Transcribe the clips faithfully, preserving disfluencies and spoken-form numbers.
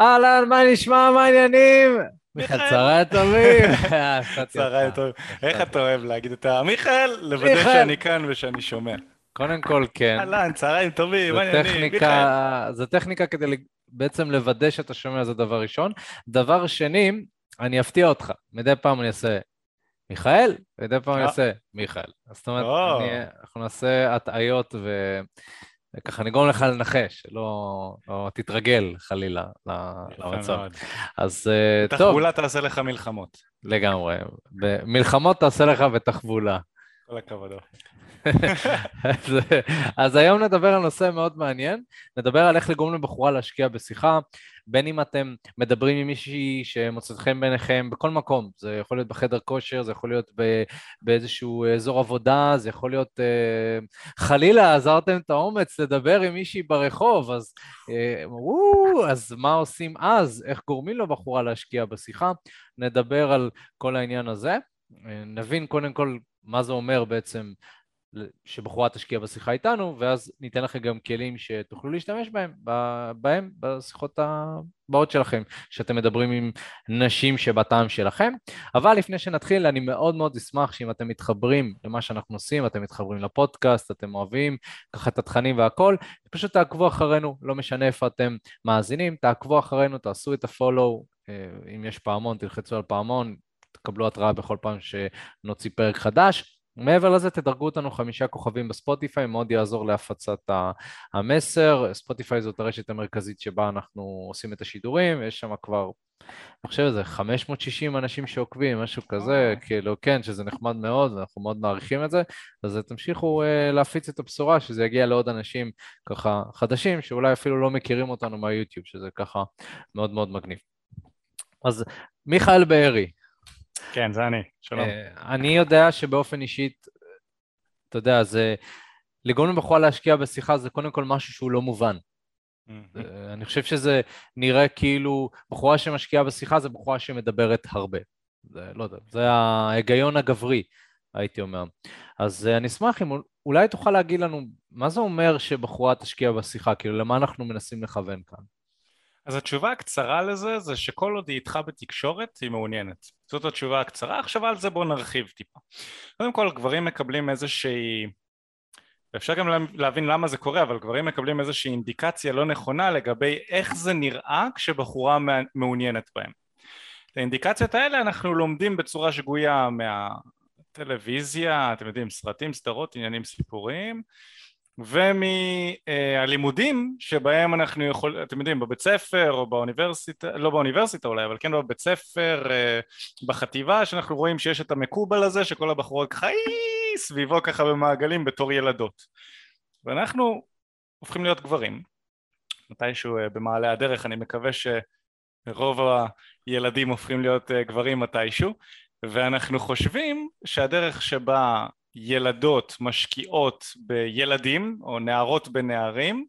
אהלן, מה נשמע, מה העניינים? מיכאל, צהריים טובים. צהריים טובים. איך אתה אוהב להגיד את ה... מיכאל, לוודא שאני כאן ושאני שומע. קודם כל, כן. אהלן, צהריים טובים, מה העניינים, מיכאל? זו טכניקה כדי בעצם לוודא שאתה שומע, זה דבר ראשון. דבר שני, אני אפתיע אותך. מדי פעם אני אעשה מיכאל, מדי פעם אני אעשה מיכאל. זאת אומרת, אנחנו נעשה הטעיות ו... ככה נגרום לך לנחש, לא תתרגל חלילה למצב. אז טוב. תחבולה תעשה לך מלחמות. לגמרי. מלחמות תעשה לך בתחבולה. כל הכבודו. אז היום נדבר על נושא מאוד מעניין. נדבר על איך לגרום לבחורה להשקיע בשיחה, בין אם אתם מדברים עם מישהי שמוצאתכם ביניכם בכל מקום. זה יכול להיות בחדר כושר, זה יכול להיות באיזשהו אזור עבודה, זה יכול להיות... חלילה, עזרתם את האומץ לדבר עם מישהי ברחוב, אז, אז מה עושים אז? איך גורמים לבחורה להשקיע בשיחה? נדבר על כל העניין הזה. נבין קודם כל מה זה אומר בעצם שבחורה תשקיע בשיחה איתנו, ואז ניתן לכם גם כלים שתוכלו להשתמש בהם, בהם בשיחות הבאות שלכם, שאתם מדברים עם נשים שבטעם שלכם. אבל לפני שנתחיל, אני מאוד מאוד אשמח שאם אתם מתחברים למה שאנחנו עושים, אתם מתחברים לפודקאסט, אתם אוהבים ככה את התכנים והכל, פשוט תעקבו אחרינו, לא משנה איפה אתם מאזינים, תעקבו אחרינו, תעשו את הפולו, אם יש פעמון, תלחצו על פעמון, תקבלו התראה בכל פעם שנוציא פרק חדש. מעבר לזה, תדרגו אותנו חמישה כוכבים בספוטיפיי, מאוד יעזור להפצת המסר. ספוטיפיי זאת הרשת המרכזית שבה אנחנו עושים את השידורים, יש שם כבר, אני חושב איזה, חמש מאות ושישים אנשים שעוקבים, משהו כזה, כאילו, כן, שזה נחמד מאוד, ואנחנו מאוד מעריכים את זה, אז תמשיכו להפיץ את הבשורה, שזה יגיע לעוד אנשים ככה חדשים, שאולי אפילו לא מכירים אותנו מהיוטיוב, שזה ככה מאוד מאוד מגניב. אז מיכאל בארי, כן, זה אני, שלום. אני יודע שבאופן אישית, אתה יודע, זה, לגרום לבחורה להשקיע בשיחה, זה קודם כל משהו שהוא לא מובן. אני חושב שזה נראה כאילו, בחורה שמשקיעה בשיחה, זה בחורה שמדברת הרבה. זה, לא יודע, זה ההיגיון הגברי, הייתי אומר. אז אני אשמח אם אולי תוכל להגיד לנו, מה זה אומר שבחורה תשקיע בשיחה? כאילו, למה אנחנו מנסים לכוון כאן? אז התשובה הקצרה לזה, זה שכל עוד היא איתך בתקשורת, היא מעוניינת. זאת התשובה הקצרה, עכשיו על זה בואו נרחיב טיפה. קודם כל, גברים מקבלים איזושהי, אפשר גם להבין למה זה קורה, אבל גברים מקבלים איזושהי אינדיקציה לא נכונה לגבי איך זה נראה כשבחורה מעוניינת בהם. את האינדיקציות האלה אנחנו לומדים בצורה שגויה מהטלוויזיה, אתם יודעים, סרטים, סדרות, עניינים, סיפורים, ומהלימודים שבהם אנחנו יכולים, אתם יודעים, בבית ספר או באוניברסיטה, לא באוניברסיטה אולי, אבל כן בבית ספר, בחטיבה, שאנחנו רואים שיש את המקובל הזה, שכל הבחורות חי סביבו ככה במעגלים בתור ילדות. ואנחנו הופכים להיות גברים. מתישהו במעלה הדרך, אני מקווה שרוב הילדים הופכים להיות גברים מתישהו, ואנחנו חושבים שהדרך שבה ילדות משקיעות בילדים או נערות בנערים,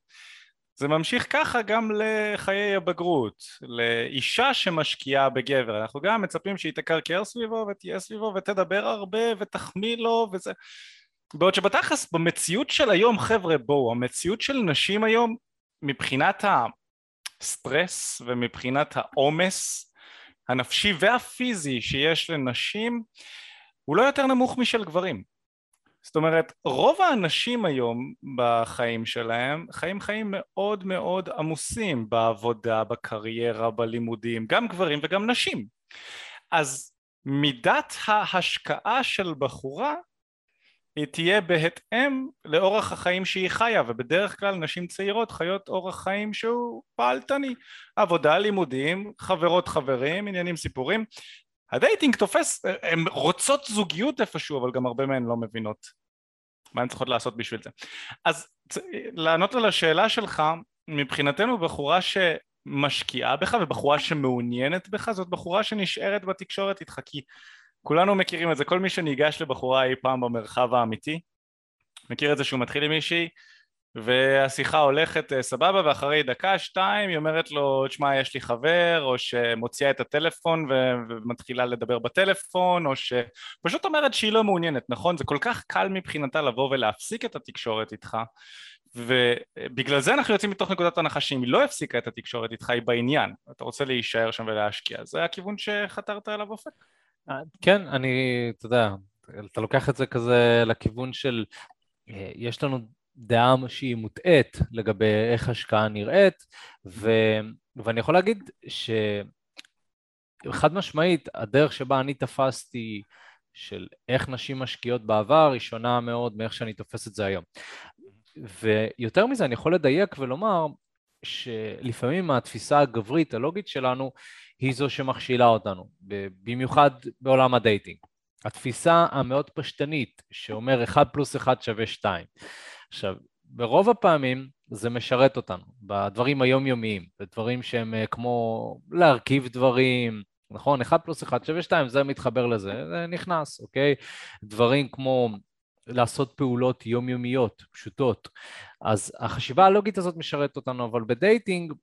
זה ממשיך ככה גם לחיי הבגרות, לאישה שמשקיעה בגבר, אנחנו גם מצפים שהיא תקרקר סביבו ותהיה סביבו ותדבר הרבה ותחמיא לו וזה, בעוד שבתכלס במציאות של היום, חבר'ה, בואו, המציאות של נשים היום מבחינת הסטרס ומבחינת העומס הנפשי והפיזי שיש לנשים הוא לא יותר נמוך משל גברים. זאת אומרת, רוב האנשים היום בחיים שלהם, חיים חיים מאוד מאוד עמוסים בעבודה, בקריירה, בלימודים, גם גברים וגם נשים. אז מידת ההשקעה של בחורה, היא תהיה בהתאם לאורח החיים שהיא חיה, ובדרך כלל נשים צעירות חיות אורח חיים שהוא פעלתני. עבודה, לימודים, חברות חברים, עניינים סיפורים, הדייטינג תופס, הן רוצות זוגיות איפשהו, אבל גם הרבה מהן לא מבינות מה הן צריכות לעשות בשביל זה. אז לענות על השאלה שלך, מבחינתנו בחורה שמשקיעה בך ובחורה שמעוניינת בך, זאת בחורה שנשארת בתקשורת איתך, כי כולנו מכירים את זה, כל מי שניגש לבחורה אי פעם במרחב האמיתי, מכיר את זה שהוא מתחיל עם מישהי, והשיחה הולכת סבבה, ואחרי דקה, שתיים, היא אומרת לו, תשמע, יש לי חבר, או שמוציאה את הטלפון ומתחילה לדבר בטלפון, או שפשוט אומרת שהיא לא מעוניינת, נכון? זה כל כך קל מבחינתה לבוא ולהפסיק את התקשורת איתך, ובגלל זה אנחנו יוצאים מתוך נקודת הנחה שאם היא לא הפסיקה את התקשורת איתך היא בעניין, אתה רוצה להישאר שם ולהשקיע, זה הכיוון שחתרת אליו אופק? כן, אני, אתה יודע, אתה לוקח את זה כזה לכיוון של, יש לנו דעה שהיא מוטעית לגבי איך השקעה נראית, ו, ואני יכול להגיד שחד משמעית, הדרך שבה אני תפסתי של איך נשים משקיעות בעבר היא שונה מאוד מאיך שאני תופס את זה היום. ויותר מזה אני יכול לדייק ולומר שלפעמים התפיסה הגברית הלוגית שלנו היא זו שמכשילה אותנו, במיוחד בעולם הדייטינג. התפיסה המאוד פשטנית שאומר אחד פלוס אחד שווה שתיים. עכשיו, ברוב הפעמים זה משרת אותנו בדברים היומיומיים, בדברים שהם כמו להרכיב דברים, נכון? אחד פלוס אחד שווה שתיים, זה מתחבר לזה, זה נכנס, אוקיי? דברים כמו לעשות פעולות יומיומיות, פשוטות. אז החשיבה הלוגית הזאת משרת אותנו, אבל בדייטינג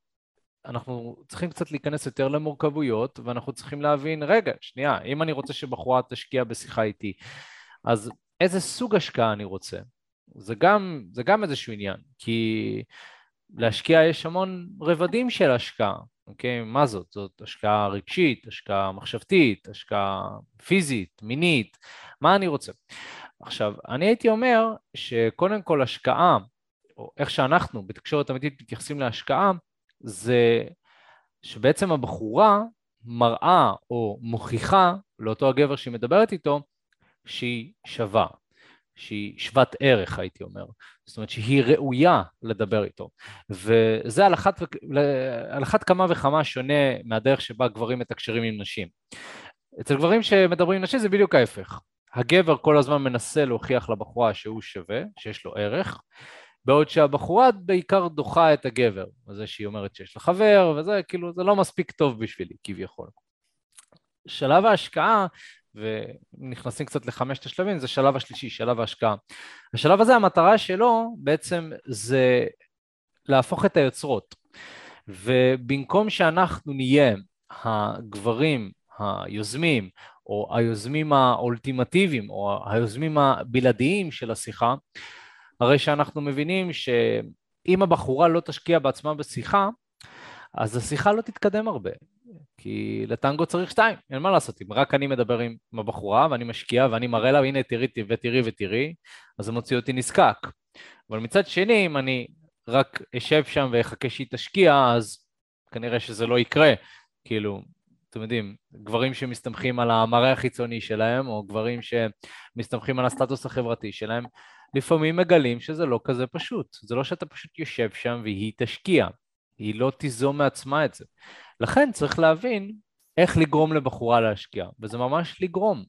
אנחנו צריכים קצת להיכנס יותר למורכבויות, ואנחנו צריכים להבין, רגע, שנייה, אם אני רוצה שבחורה תשקיע בשיחה איתי, אז איזה סוג השקעה אני רוצה? זה גם, זה גם איזשהו עניין, כי להשקיע יש המון רבדים של השקעה, אוקיי? מה זאת? זאת השקעה רגשית, השקעה מחשבתית, השקעה פיזית, מינית, מה אני רוצה? עכשיו, אני הייתי אומר שקודם כל השקעה, או איך שאנחנו בתקשורת אמיתית מתייחסים להשקעה, זה שבעצם הבחורה מראה או מוכיחה לאותו הגבר שהיא מדברת איתו, שהיא שווה, שהיא שוות ערך, הייתי אומר. זאת אומרת שהיא ראויה לדבר איתו. וזה על אחת, על אחת כמה וכמה שונה מהדרך שבה גברים מתקשרים עם נשים. אצל גברים שמדברים עם נשים זה בדיוק ההפך. הגבר כל הזמן מנסה להוכיח לבחורה שהוא שווה, שיש לו ערך, בעוד שהבחורה בעיקר דוחה את הגבר, זה שהיא אומרת שיש לה חבר, וזה כאילו, זה לא מספיק טוב בשבילי, כביכול. שלב ההשקעה, ונכנסים קצת לחמשת השלבים, זה שלב השלישי, שלב ההשקעה. השלב הזה, המטרה שלו בעצם זה להפוך את היוצרות, ובמקום שאנחנו נהיה הגברים היוזמים, או היוזמים האולטימטיביים, או היוזמים הבלעדיים של השיחה, הרי שאנחנו מבינים שאם הבחורה לא תשקיע בעצמה בשיחה, אז השיחה לא תתקדם הרבה, כי לטנגו צריך שתיים, אין מה לעשות, אם רק אני מדבר עם הבחורה, ואני משקיע, ואני מראה לה, הנה תראי ותראי ותראי, אז זה מוציא אותי נזקק. אבל מצד שני, אם אני רק אשב שם ואחכה שהיא תשקיע, אז כנראה שזה לא יקרה, כאילו, אתם יודעים, גברים שמסתמכים על המראה החיצוני שלהם, או גברים שמסתמכים על הסטטוס החברתי שלהם, לפעמים מגלים שזה לא כזה פשוט. זה לא שאתה פשוט יושב שם והיא תשקיע. היא לא תיזום מעצמה את זה. לכן צריך להבין איך לגרום לבחורה להשקיע, וזה ממש לגרום,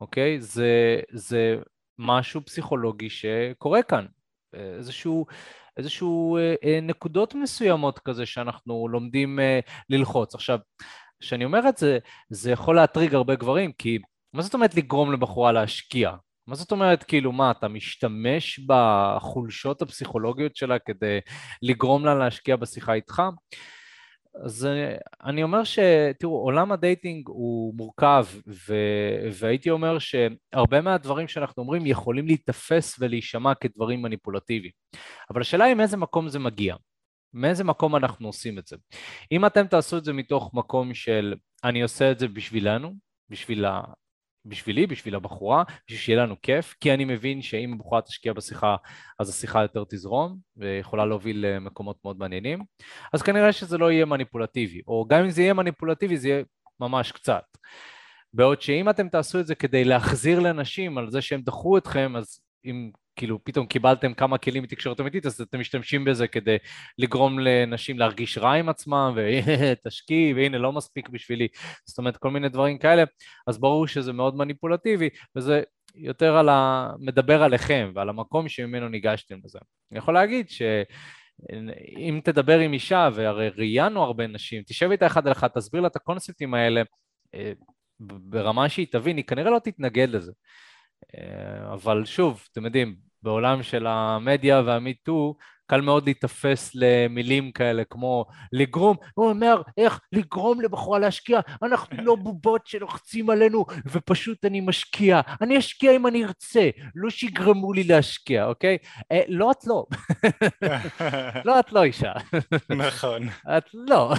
אוקיי? זה, זה משהו פסיכולוגי שקורה כאן. איזשהו, איזשהו נקודות מסוימות כזה שאנחנו לומדים ללחוץ. עכשיו, כשאני אומר את זה, זה יכול להטריג הרבה גברים, כי מה זאת אומרת לגרום לבחורה להשקיע? מה זאת אומרת, כאילו, מה, אתה משתמש בחולשות הפסיכולוגיות שלה כדי לגרום לה להשקיע בשיחה איתך? אז אני אומר שתראו, עולם הדייטינג הוא מורכב, ו- והייתי אומר שהרבה מהדברים שאנחנו אומרים יכולים להתאפס ולהישמע כדברים מניפולטיביים. אבל השאלה היא מאיזה מקום זה מגיע. מאיזה מקום אנחנו עושים את זה? אם אתם תעשו את זה מתוך מקום של אני עושה את זה בשבילנו, בשביל ה... בשבילי, בשביל הבחורה, בשביל שיהיה לנו כיף, כי אני מבין שאם הבחורה תשקיע בשיחה, אז השיחה יותר תזרום, ויכולה להוביל למקומות מאוד מעניינים, אז כנראה שזה לא יהיה מניפולטיבי, או גם אם זה יהיה מניפולטיבי, זה יהיה ממש קצת. בעוד שאם אתם תעשו את זה כדי להחזיר לנשים על זה שהם דחו אתכם, אז אם כאילו פתאום קיבלתם כמה כלים מתקשורת אמיתית, אז אתם משתמשים בזה כדי לגרום לנשים להרגיש רע עם עצמם, ותשקיעי, והנה לא מספיק בשבילי, זאת אומרת כל מיני דברים כאלה, אז ברור שזה מאוד מניפולטיבי, וזה יותר על המדבר עליכם, ועל המקום שממנו ניגשתם לזה. אני יכול להגיד ש... אם תדבר עם אישה, והרי ראיינו הרבה נשים, תשב איתה אחד על אחד, תסביר לה את הקונספטים האלה, ברמה שהיא תבין, היא כנראה לא תתנגד לזה. אבל שוב, אתם יודעים, בעולם של המדיה והמיטו, קל מאוד להתאפס למילים כאלה, כמו לגרום, הוא אומר, איך לגרום לבחורה להשקיע, אנחנו לא בובות שלוחצים עלינו, ופשוט אני משקיע, אני אשקיע אם אני ארצה, לא שיגרמו לי להשקיע, אוקיי? אה, לא, את לא. לא, את לא אישה. נכון. את לא.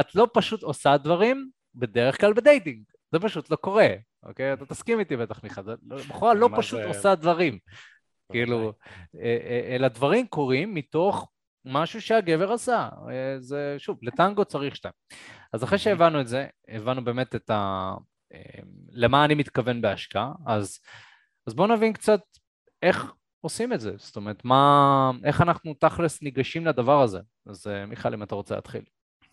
את לא פשוט עושה דברים, בדרך כלל בדייטינג. זה פשוט לא קורה, אוקיי? אתה תסכים איתי בטח, מיכאל. בחורה לא פשוט עושה דברים. כאילו, אלא דברים קורים מתוך משהו שהגבר עשה. זה, שוב, לטנגו צריך שתיים. אז אחרי שהבנו את זה, הבנו באמת את ה... למה אני מתכוון בהשקעה, אז, אז בואו נבין קצת איך עושים את זה. זאת אומרת, מה, איך אנחנו תכלס ניגשים לדבר הזה. אז מיכאל, אם אתה רוצה להתחיל.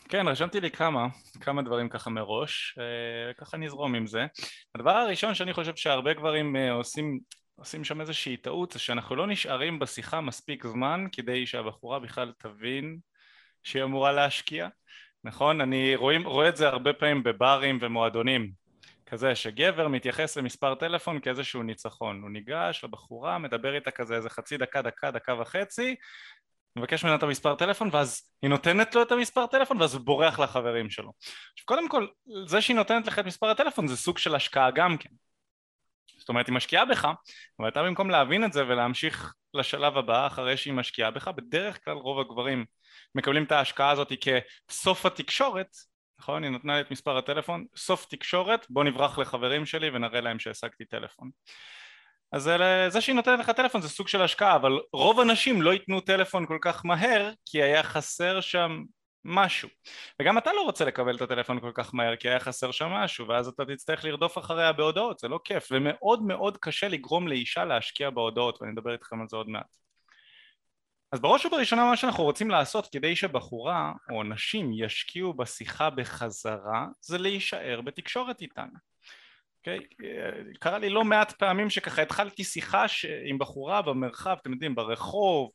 כן, רשמתי לי כמה, כמה דברים ככה מראש, ככה נזרום עם זה. הדבר הראשון שאני חושב שהרבה גברים עושים... עושים שם איזושהי טעות, זה שאנחנו לא נשארים בשיחה מספיק זמן כדי שהבחורה בכלל תבין שהיא אמורה להשקיע, נכון? אני רואים, רואה את זה הרבה פעמים בברים ומועדונים, כזה שגבר מתייחס למספר טלפון כאיזשהו ניצחון, הוא ניגש לבחורה, מדבר איתה כזה איזה חצי דקה, דקה, דקה וחצי, מבקש ממנה את המספר טלפון, ואז היא נותנת לו את המספר טלפון, ואז הוא בורח לחברים שלו. קודם כל, זה שהיא נותנת לך את מספר הטלפון, זה סוג של השקעה גם כן. זאת אומרת, היא משקיעה בך, אבל אתה במקום להבין את זה ולהמשיך לשלב הבא אחרי שהיא משקיעה בך, בדרך כלל רוב הגברים מקבלים את ההשקעה הזאת כסוף התקשורת, נכון? היא נתנה לי את מספר הטלפון, סוף תקשורת, בוא נברח לחברים שלי ונראה להם שהשגתי טלפון. אז זה שהיא נותנת לך טלפון זה סוג של השקעה, אבל רוב אנשים לא ייתנו טלפון כל כך מהר, כי היה חסר שם משהו. וגם אתה לא רוצה לקבל את הטלפון כל כך מהר, כי היה חסר שם משהו, ואז אתה תצטרך לרדוף אחריה בהודעות, זה לא כיף, ומאוד מאוד קשה לגרום לאישה להשקיע בהודעות, ואני אדבר איתכם על זה עוד מעט. אז בראש ובראשונה מה שאנחנו רוצים לעשות, כדי שבחורה או נשים ישקיעו בשיחה בחזרה, זה להישאר בתקשורת איתנו. Okay? קרה לי לא מעט פעמים שככה התחלתי שיחה עם בחורה במרחב, אתם יודעים, ברחוב,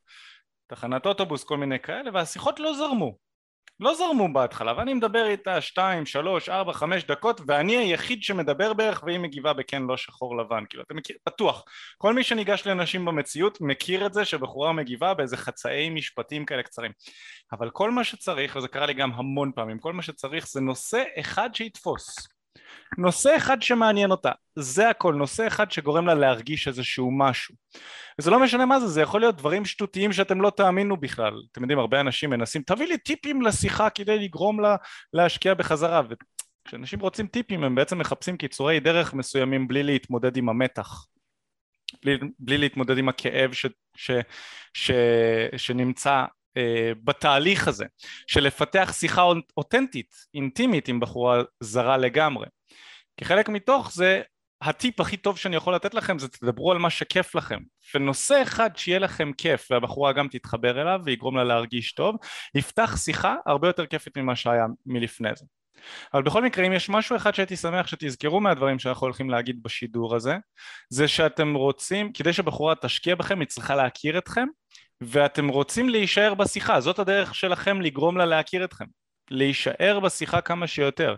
תחנת אוטובוס, כל מיני כאלה, והשיחות לא זרמו. לא זרמו בהתחלה, ואני מדבר איתה שתיים, שלוש, ארבע, חמש דקות, ואני היחיד שמדבר בערך, והיא מגיבה בכן לא שחור לבן, כאילו, אתה מכיר, בטוח. כל מי שניגש לאנשים במציאות מכיר את זה שבחורה מגיבה באיזה חצאי משפטים כאלה קצרים. אבל כל מה שצריך, וזה קרה לי גם המון פעמים, כל מה שצריך זה נושא אחד שיתפוס. נושא אחד שמעניין אותה, זה הכל, נושא אחד שגורם לה להרגיש איזשהו משהו. וזה לא משנה מה זה, זה יכול להיות דברים שטותיים שאתם לא תאמינו בכלל. אתם יודעים, הרבה אנשים מנסים, תביא לי טיפים לשיחה כדי לגרום לה להשקיע בחזרה. וכשאנשים רוצים טיפים, הם בעצם מחפשים קיצורי דרך מסוימים בלי להתמודד עם המתח. בלי, בלי להתמודד עם הכאב ש, ש, ש, שנמצא בתהליך הזה, שלפתח שיחה אותנטית, אינטימית עם בחורה זרה לגמרי. כחלק מתוך זה, הטיפ הכי טוב שאני יכול לתת לכם זה תדברו על מה שכיף לכם. ונושא אחד שיהיה לכם כיף, והבחורה גם תתחבר אליו ויגרום לה להרגיש טוב, יפתח שיחה הרבה יותר כיפית ממה שהיה מלפני זה. אבל בכל מקרה, אם יש משהו אחד שהייתי שמח שתזכרו מהדברים שאנחנו הולכים להגיד בשידור הזה, זה שאתם רוצים, כדי שבחורה תשקיע בכם, היא צריכה להכיר אתכם, ואתם רוצים להישאר בשיחה, זאת הדרך שלכם לגרום לה להכיר אתכם, להישאר בשיחה כמה שיותר,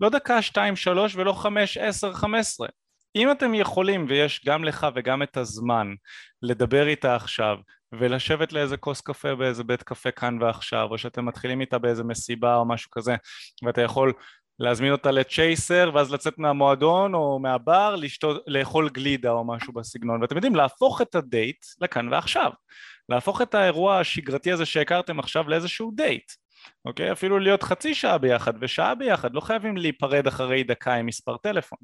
לא דקה שתיים שלוש ולא חמש עשר חמש עשרה, אם אתם יכולים ויש גם לך וגם את הזמן לדבר איתה עכשיו, ולשבת לאיזה כוס קפה באיזה בית קפה כאן ועכשיו, או שאתם מתחילים איתה באיזה מסיבה או משהו כזה, ואתה יכול להזמין אותה לצ'ייסר, ואז לצאת מהמועדון או מהבר, לשתות, לאכול גלידה או משהו בסגנון, ואתם יודעים, להפוך את הדייט לכאן ועכשיו, להפוך את האירוע השגרתי הזה שהכרתם עכשיו לאיזשהו דייט, אוקיי? אפילו להיות חצי שעה ביחד ושעה ביחד, לא חייבים להיפרד אחרי דקה עם מספר טלפון.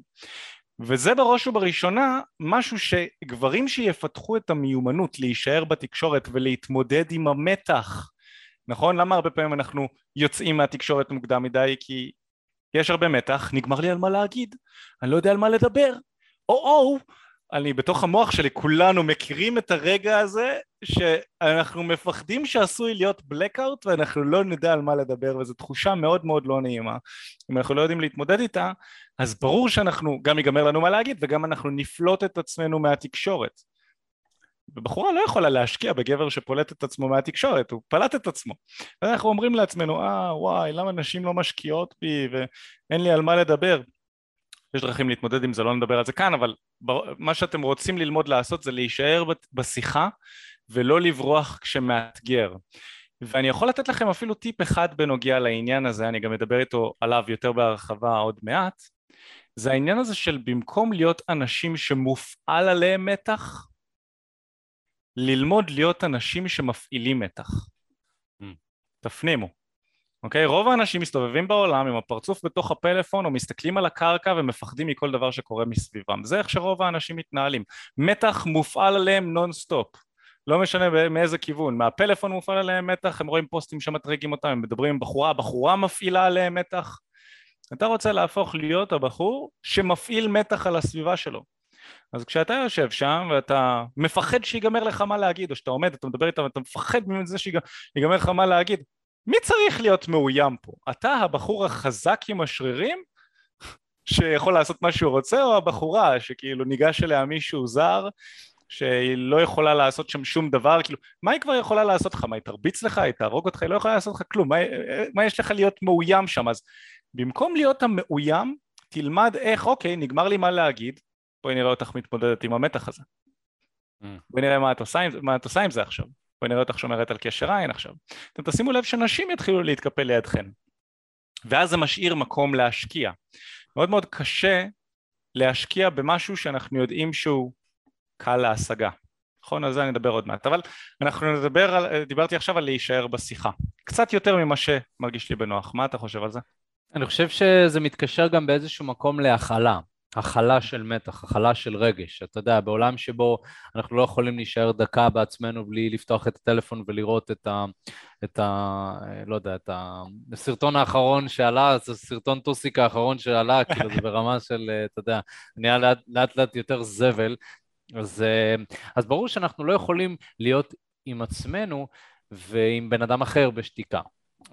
וזה בראש ובראשונה משהו שגברים שיפתחו את המיומנות להישאר בתקשורת ולהתמודד עם המתח, נכון? למה הרבה פעמים אנחנו יוצאים מהתקשורת מוקדם מדי? כי יש הרבה מתח, נגמר לי על מה להגיד, אני לא יודע על מה לדבר, או או, אני בתוך המוח שלי כולנו מכירים את הרגע הזה שאנחנו מפחדים שעשוי להיות blackout ואנחנו לא נדע על מה לדבר, וזו תחושה מאוד מאוד לא נעימה. אם אנחנו לא יודעים להתמודד איתה, אז ברור שאנחנו גם ייגמר לנו מה להגיד וגם אנחנו נפלוט את עצמנו מהתקשורת. ובחורה לא יכולה להשקיע בגבר שפולט את עצמו מהתקשורת, הוא פלט את עצמו. ואנחנו אומרים לעצמנו, אה, וואי, למה נשים לא משקיעות בי ואין לי על מה לדבר? יש דרכים להתמודד עם זה, לא נדבר על זה כאן, אבל מה שאתם רוצים ללמוד לעשות זה להישאר בשיחה ולא לברוח כשמאתגר. ואני יכול לתת לכם אפילו טיפ אחד בנוגע לעניין הזה, אני גם מדבר איתו עליו יותר בהרחבה עוד מעט, זה העניין הזה של במקום להיות אנשים שמופעל עליהם מתח, ללמוד להיות אנשים שמפעילים מתח. Mm. תפנימו. אוקיי? רוב האנשים מסתובבים בעולם עם הפרצוף בתוך הפלאפון, או מסתכלים על הקרקע ומפחדים מכל דבר שקורה מסביבם. זה איך שרוב האנשים מתנהלים. מתח מופעל עליהם נונסטופ. לא משנה מאיזה כיוון, מהפלאפון מופעל עליהם מתח, הם רואים פוסטים שמטריגים אותם, הם מדברים עם בחורה, הבחורה מפעילה עליהם מתח. אתה רוצה להפוך להיות הבחור שמפעיל מתח על הסביבה שלו. אז כשאתה יושב שם ואתה מפחד שיגמר לך מה להגיד, או שאתה עומד, אתה מדבר איתם, אתה מפחד מזה שיגמר לך מה להגיד, מי צריך להיות מאוים פה? אתה הבחור החזק עם השרירים, שיכול לעשות מה שהוא רוצה, או הבחורה שכאילו ניגש אליה מישהו זר, שהיא לא יכולה לעשות שם שום דבר, כאילו, מה היא כבר יכולה לעשות לך? מה היא תרביץ לך? היא תהרוג אותך? היא לא יכולה לעשות לך כלום, מה, מה יש לך להיות מאוים שם? אז במקום להיות המאוים, תלמד איך, אוקיי, נגמר לי מה להגיד, בואי נראה אותך מתמודדת עם המתח הזה. Mm. בואי נראה מה את עושה, מה את עושה עם זה עכשיו. בואי נראה אותך שומרת על קשר עין עכשיו. אתם תשימו לב שנשים יתחילו להתקפל לידכן, ואז זה משאיר מקום להשקיע. מאוד מאוד קשה להשקיע במשהו שאנחנו יודעים שהוא קל להשגה. נכון, על זה אני אדבר עוד מעט, אבל אנחנו נדבר על, דיברתי עכשיו על להישאר בשיחה. קצת יותר ממה שמרגיש לי בנוח. מה אתה חושב על זה? אני חושב שזה מתקשר גם באיזשהו מקום להכלה. הכלה של מתח, הכלה של רגש, אתה יודע, בעולם שבו אנחנו לא יכולים להישאר דקה בעצמנו בלי לפתוח את הטלפון ולראות את ה... את ה... לא יודע, את הסרטון האחרון שעלה, זה סרטון טוסיק האחרון שעלה, כאילו זה ברמה של, אתה יודע, נהיה לאט לאט, לאט יותר זבל, אז, אז ברור שאנחנו לא יכולים להיות עם עצמנו ועם בן אדם אחר בשתיקה.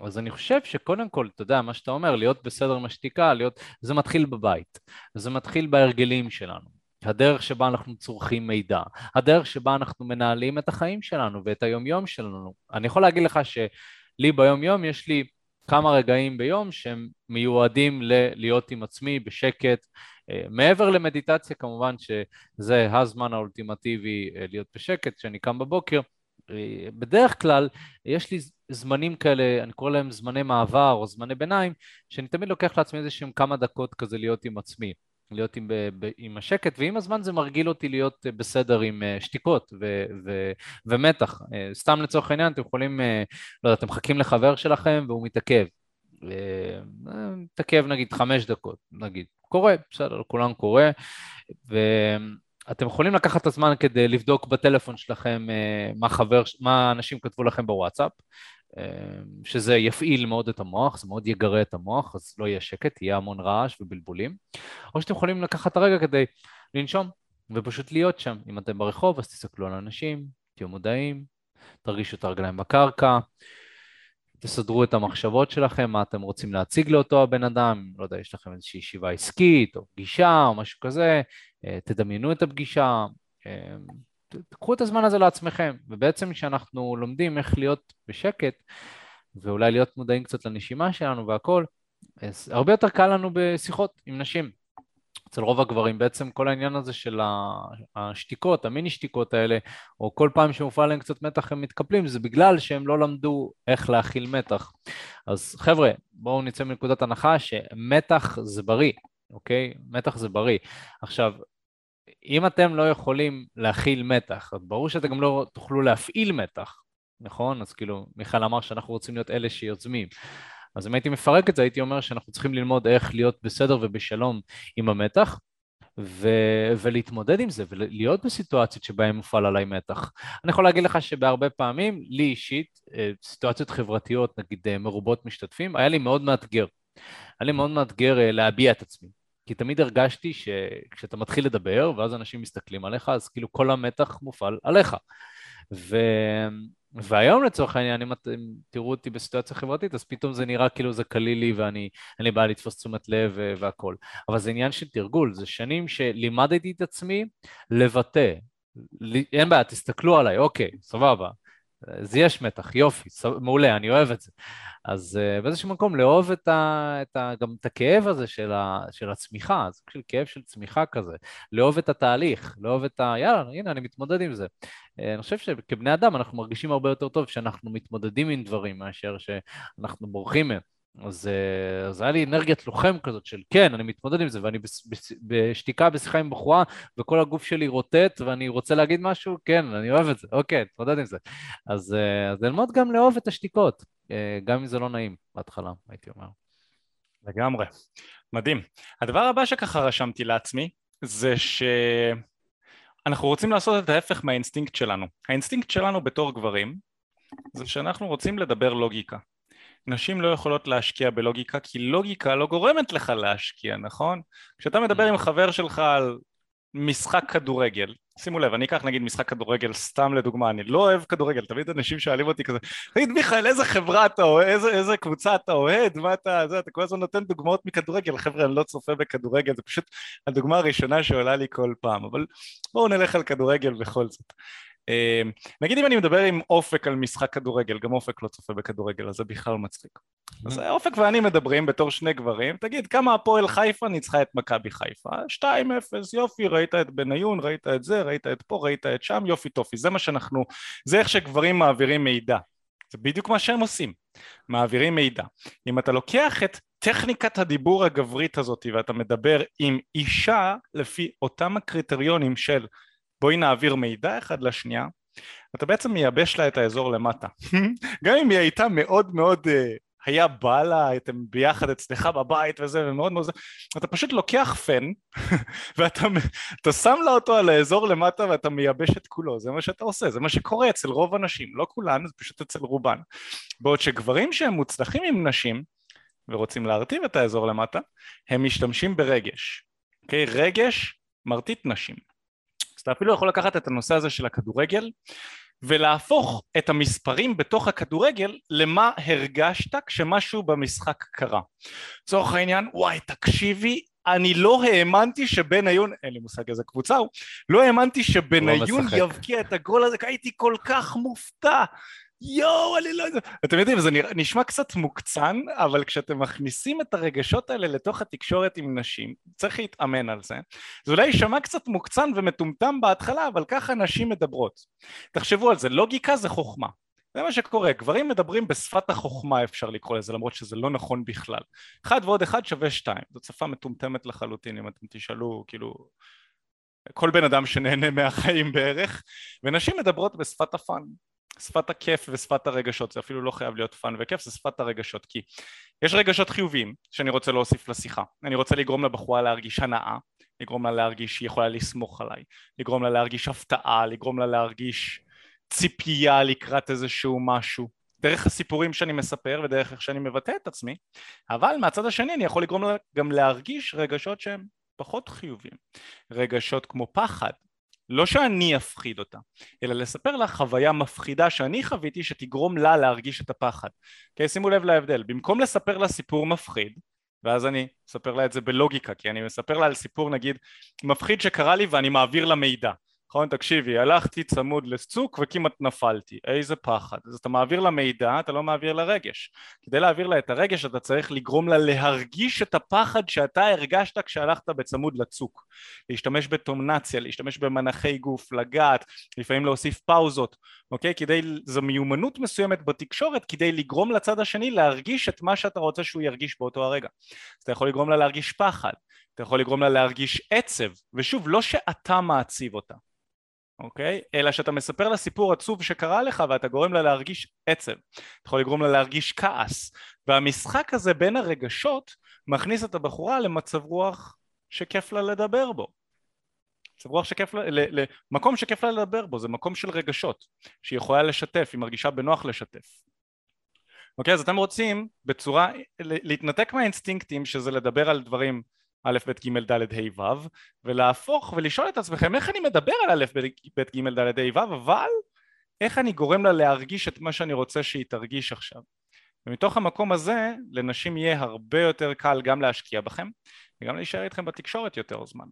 אז אני חושב שקודם כל, אתה יודע, מה שאתה אומר, להיות בסדר עם השתיקה, להיות, זה מתחיל בבית, זה מתחיל בהרגלים שלנו, הדרך שבה אנחנו צורכים מידע, הדרך שבה אנחנו מנהלים את החיים שלנו ואת היומיום שלנו. אני יכול להגיד לך שלי ביומיום יש לי כמה רגעים ביום שהם מיועדים ל- להיות עם עצמי בשקט, מעבר למדיטציה כמובן שזה הזמן האולטימטיבי להיות בשקט, שאני קם בבוקר, בדרך כלל יש לי זמנים כאלה, אני קורא להם זמני מעבר או זמני ביניים, שאני תמיד לוקח לעצמי איזה שהם כמה דקות כזה להיות עם עצמי, להיות עם, ב, עם השקט, ועם הזמן זה מרגיל אותי להיות בסדר עם שתיקות ו, ו, ומתח. סתם לצורך העניין, אתם יכולים, לא יודע, אתם מחכים לחבר שלכם והוא מתעכב, מתעכב נגיד חמש דקות, נגיד, קורה, בסדר, כולם קורה, ו... אתם יכולים לקחת את הזמן כדי לבדוק בטלפון שלכם מה חבר, מה אנשים כתבו לכם בוואטסאפ, שזה יפעיל מאוד את המוח, זה מאוד יגרה את המוח, אז לא יהיה שקט, יהיה המון רעש ובלבולים. או שאתם יכולים לקחת את הרגע כדי לנשום ופשוט להיות שם. אם אתם ברחוב, אז תסתכלו על אנשים, תהיו מודעים, תרגישו את הרגליים בקרקע, תסדרו את המחשבות שלכם, מה אתם רוצים להציג לאותו הבן אדם, לא יודע, יש לכם איזושהי ישיבה עסקית, או פגישה, או משהו כזה, תדמיינו את הפגישה, תקחו את הזמן הזה לעצמכם, ובעצם כשאנחנו לומדים איך להיות בשקט, ואולי להיות מודעים קצת לנשימה שלנו והכל, אז הרבה יותר קל לנו בשיחות עם נשים, אצל רוב הגברים, בעצם כל העניין הזה של השתיקות, המיני שתיקות האלה, או כל פעם שמופע להם קצת מתח הם מתקפלים, זה בגלל שהם לא למדו איך להכיל מתח. אז חבר'ה, בואו נצא מנקודת הנחה שמתח זה בריא, אוקיי? מתח זה בריא. עכשיו, אם אתם לא יכולים להכיל מתח, ברור שאתם גם לא תוכלו להפעיל מתח, נכון? אז כאילו, מיכאל אמר שאנחנו רוצים להיות אלה שיוזמים. אז אם הייתי מפרק את זה, הייתי אומר שאנחנו צריכים ללמוד איך להיות בסדר ובשלום עם המתח, ו- ולהתמודד עם זה, ולהיות בסיטואציות שבהן מופעל עליי מתח. אני יכול להגיד לך שבהרבה פעמים, לי אישית, סיטואציות חברתיות, נגיד מרובות משתתפים, היה לי מאוד מאתגר. היה לי מאוד מאתגר להביע את עצמי. כי תמיד הרגשתי שכשאתה מתחיל לדבר, ואז אנשים מסתכלים עליך, אז כאילו כל המתח מופעל עליך. ו... והיום לצורך העניין, אם תראו אותי בסיטואציה חברתית, אז פתאום זה נראה כאילו זה קליל לי, ואני אני בא לתפוס תשומת לב והכל. אבל זה עניין של תרגול, זה שנים שלימדתי את עצמי לבטא. אין בעיה, תסתכלו עליי, אוקיי, סבבה. אז יש מתח, יופי, מעולה, אני אוהב את זה. אז באיזשהו מקום לאהוב את ה, את ה, גם את הכאב הזה של, ה, של הצמיחה, זה כאילו כאב של צמיחה כזה, לאהוב את התהליך, לאהוב את ה... יאללה, הנה, אני מתמודד עם זה. אני חושב שכבני אדם אנחנו מרגישים הרבה יותר טוב שאנחנו מתמודדים עם דברים מאשר שאנחנו בורחים מהם. אז, אז היה לי אנרגיית לוחם כזאת של כן, אני מתמודד עם זה, ואני בשתיקה בשיחה עם בחורה, וכל הגוף שלי רוטט, ואני רוצה להגיד משהו, כן, אני אוהב את זה, אוקיי, מתמודד עם זה. אז, אז ללמוד גם לאהוב את השתיקות, גם אם זה לא נעים בהתחלה, הייתי אומר. לגמרי, מדהים. הדבר הבא שככה רשמתי לעצמי, זה שאנחנו רוצים לעשות את ההפך מהאינסטינקט שלנו. האינסטינקט שלנו בתור גברים, זה שאנחנו רוצים לדבר לוגיקה. נשים לא יכולות להשקיע בלוגיקה, כי לוגיקה לא גורמת לך להשקיע, נכון? כשאתה מדבר עם חבר שלך על משחק כדורגל, שימו לב, אני אקח נגיד משחק כדורגל סתם לדוגמה, אני לא אוהב כדורגל, תמיד אנשים שואלים אותי כזה, תגיד מיכאל, איזה חברה אתה אוהד, איזה, איזה קבוצה אתה אוהד, מה אתה, זה, אתה כל הזמן נותן דוגמאות מכדורגל, חבר'ה, אני לא צופה בכדורגל, זה פשוט הדוגמה הראשונה שעולה לי כל פעם, אבל בואו נלך על כדורגל בכל זאת. נגיד אם אני מדבר עם אופק על משחק כדורגל, גם אופק לא צופה בכדורגל, אז זה בכלל מצחיק. אז אופק ואני מדברים בתור שני גברים, תגיד, כמה הפועל חיפה ניצחה את מכבי חיפה? שתיים אפס, יופי, ראית את בניון, ראית את זה, ראית את פה, ראית את שם, יופי טופי, זה מה שאנחנו, זה איך שגברים מעבירים מידע. זה בדיוק מה שהם עושים, מעבירים מידע. אם אתה לוקח את טכניקת הדיבור הגברית הזאת, ואתה מדבר עם אישה לפי אותם הקריטריונים של בואי נעביר מידע אחד לשנייה, אתה בעצם מייבש לה את האזור למטה. גם אם היא הייתה מאוד מאוד, uh, היה בא לה, אתם ביחד אצלך בבית וזה, ומאוד מאוד זה, אתה פשוט לוקח פן, ואתה אתה שם לה אותו על האזור למטה, ואתה מייבש את כולו, זה מה שאתה עושה, זה מה שקורה אצל רוב הנשים, לא כולן, זה פשוט אצל רובן. בעוד שגברים שהם מוצלחים עם נשים, ורוצים להרטיב את האזור למטה, הם משתמשים ברגש. Okay? רגש מרטיט נשים. אז אתה אפילו יכול לקחת את הנושא הזה של הכדורגל, ולהפוך את המספרים בתוך הכדורגל למה הרגשת כשמשהו במשחק קרה. צורך העניין, וואי, תקשיבי, אני לא האמנתי שבניון, אין לי מושג איזה קבוצה, הוא, לא האמנתי שבניון יבקיע את הגול הזה, כי הייתי כל כך מופתע. יואו, אני לא... אתם יודעים, זה נשמע קצת מוקצן, אבל כשאתם מכניסים את הרגשות האלה לתוך התקשורת עם נשים, צריך להתאמן על זה. זה אולי יישמע קצת מוקצן ומטומטם בהתחלה, אבל ככה נשים מדברות. תחשבו על זה, לוגיקה זה חוכמה. זה מה שקורה, גברים מדברים בשפת החוכמה, אפשר לקרוא לזה, למרות שזה לא נכון בכלל. אחד ועוד אחד שווה שתיים. זו שפה מטומטמת לחלוטין, אם אתם תשאלו, כאילו... כל בן אדם שנהנה מהחיים בערך, ונשים מדברות בשפת הפן. שפת הכיף ושפת הרגשות, זה אפילו לא חייב להיות פן וכיף, זה שפת הרגשות, כי יש רגשות חיוביים שאני רוצה להוסיף לשיחה, אני רוצה לגרום לבחורה להרגיש הנאה, לגרום לה להרגיש שהיא יכולה לסמוך עליי, לגרום לה להרגיש הפתעה, לגרום לה להרגיש ציפייה לקראת איזשהו משהו, דרך הסיפורים שאני מספר ודרך איך שאני מבטא את עצמי, אבל מהצד השני אני יכול לגרום לה גם להרגיש רגשות שהם פחות חיוביים, רגשות כמו פחד, לא שאני אפחיד אותה, אלא לספר לה חוויה מפחידה שאני חוויתי שתגרום לה להרגיש את הפחד. כי שימו לב להבדל, במקום לספר לה סיפור מפחיד, ואז אני אספר לה את זה בלוגיקה, כי אני מספר לה על סיפור נגיד מפחיד שקרה לי ואני מעביר לה מידע. נכון, תקשיבי, הלכתי צמוד לסצוק וכמעט נפלתי, איזה פחד. אז אתה מעביר לה מידע, אתה לא מעביר לה רגש. כדי להעביר לה את הרגש, אתה צריך לגרום לה להרגיש את הפחד שאתה הרגשת כשהלכת בצמוד לסצוק. להשתמש בטונציה, להשתמש במנחי גוף, לגעת, לפעמים להוסיף פאוזות, אוקיי? כדי, זו מיומנות מסוימת בתקשורת, כדי לגרום לצד השני להרגיש את מה שאתה רוצה שהוא ירגיש באותו הרגע. אז אתה יכול לגרום לה להרגיש פחד, אתה יכול לגרום לה להרגיש עצב, ושוב, לא שאתה מעציב אותה. אוקיי? אלא שאתה מספר לה סיפור עצוב שקרה לך ואתה גורם לה להרגיש עצב, אתה יכול לגרום לה להרגיש כעס, והמשחק הזה בין הרגשות מכניס את הבחורה למצב רוח שכיף לה לדבר בו, מצב רוח שכיף לה, למקום שכיף לה לדבר בו, זה מקום של רגשות, שהיא יכולה לשתף, היא מרגישה בנוח לשתף. אוקיי, אז אתם רוצים בצורה, להתנתק מהאינסטינקטים שזה לדבר על דברים, א' ב' ג' ד' ה' ו', ולהפוך ולשאול את עצמכם איך אני מדבר על א' ב' ג' ד' ה' ו', אבל איך אני גורם לה להרגיש את מה שאני רוצה שהיא תרגיש עכשיו. ומתוך המקום הזה, לנשים יהיה הרבה יותר קל גם להשקיע בכם, וגם להישאר איתכם בתקשורת יותר זמן.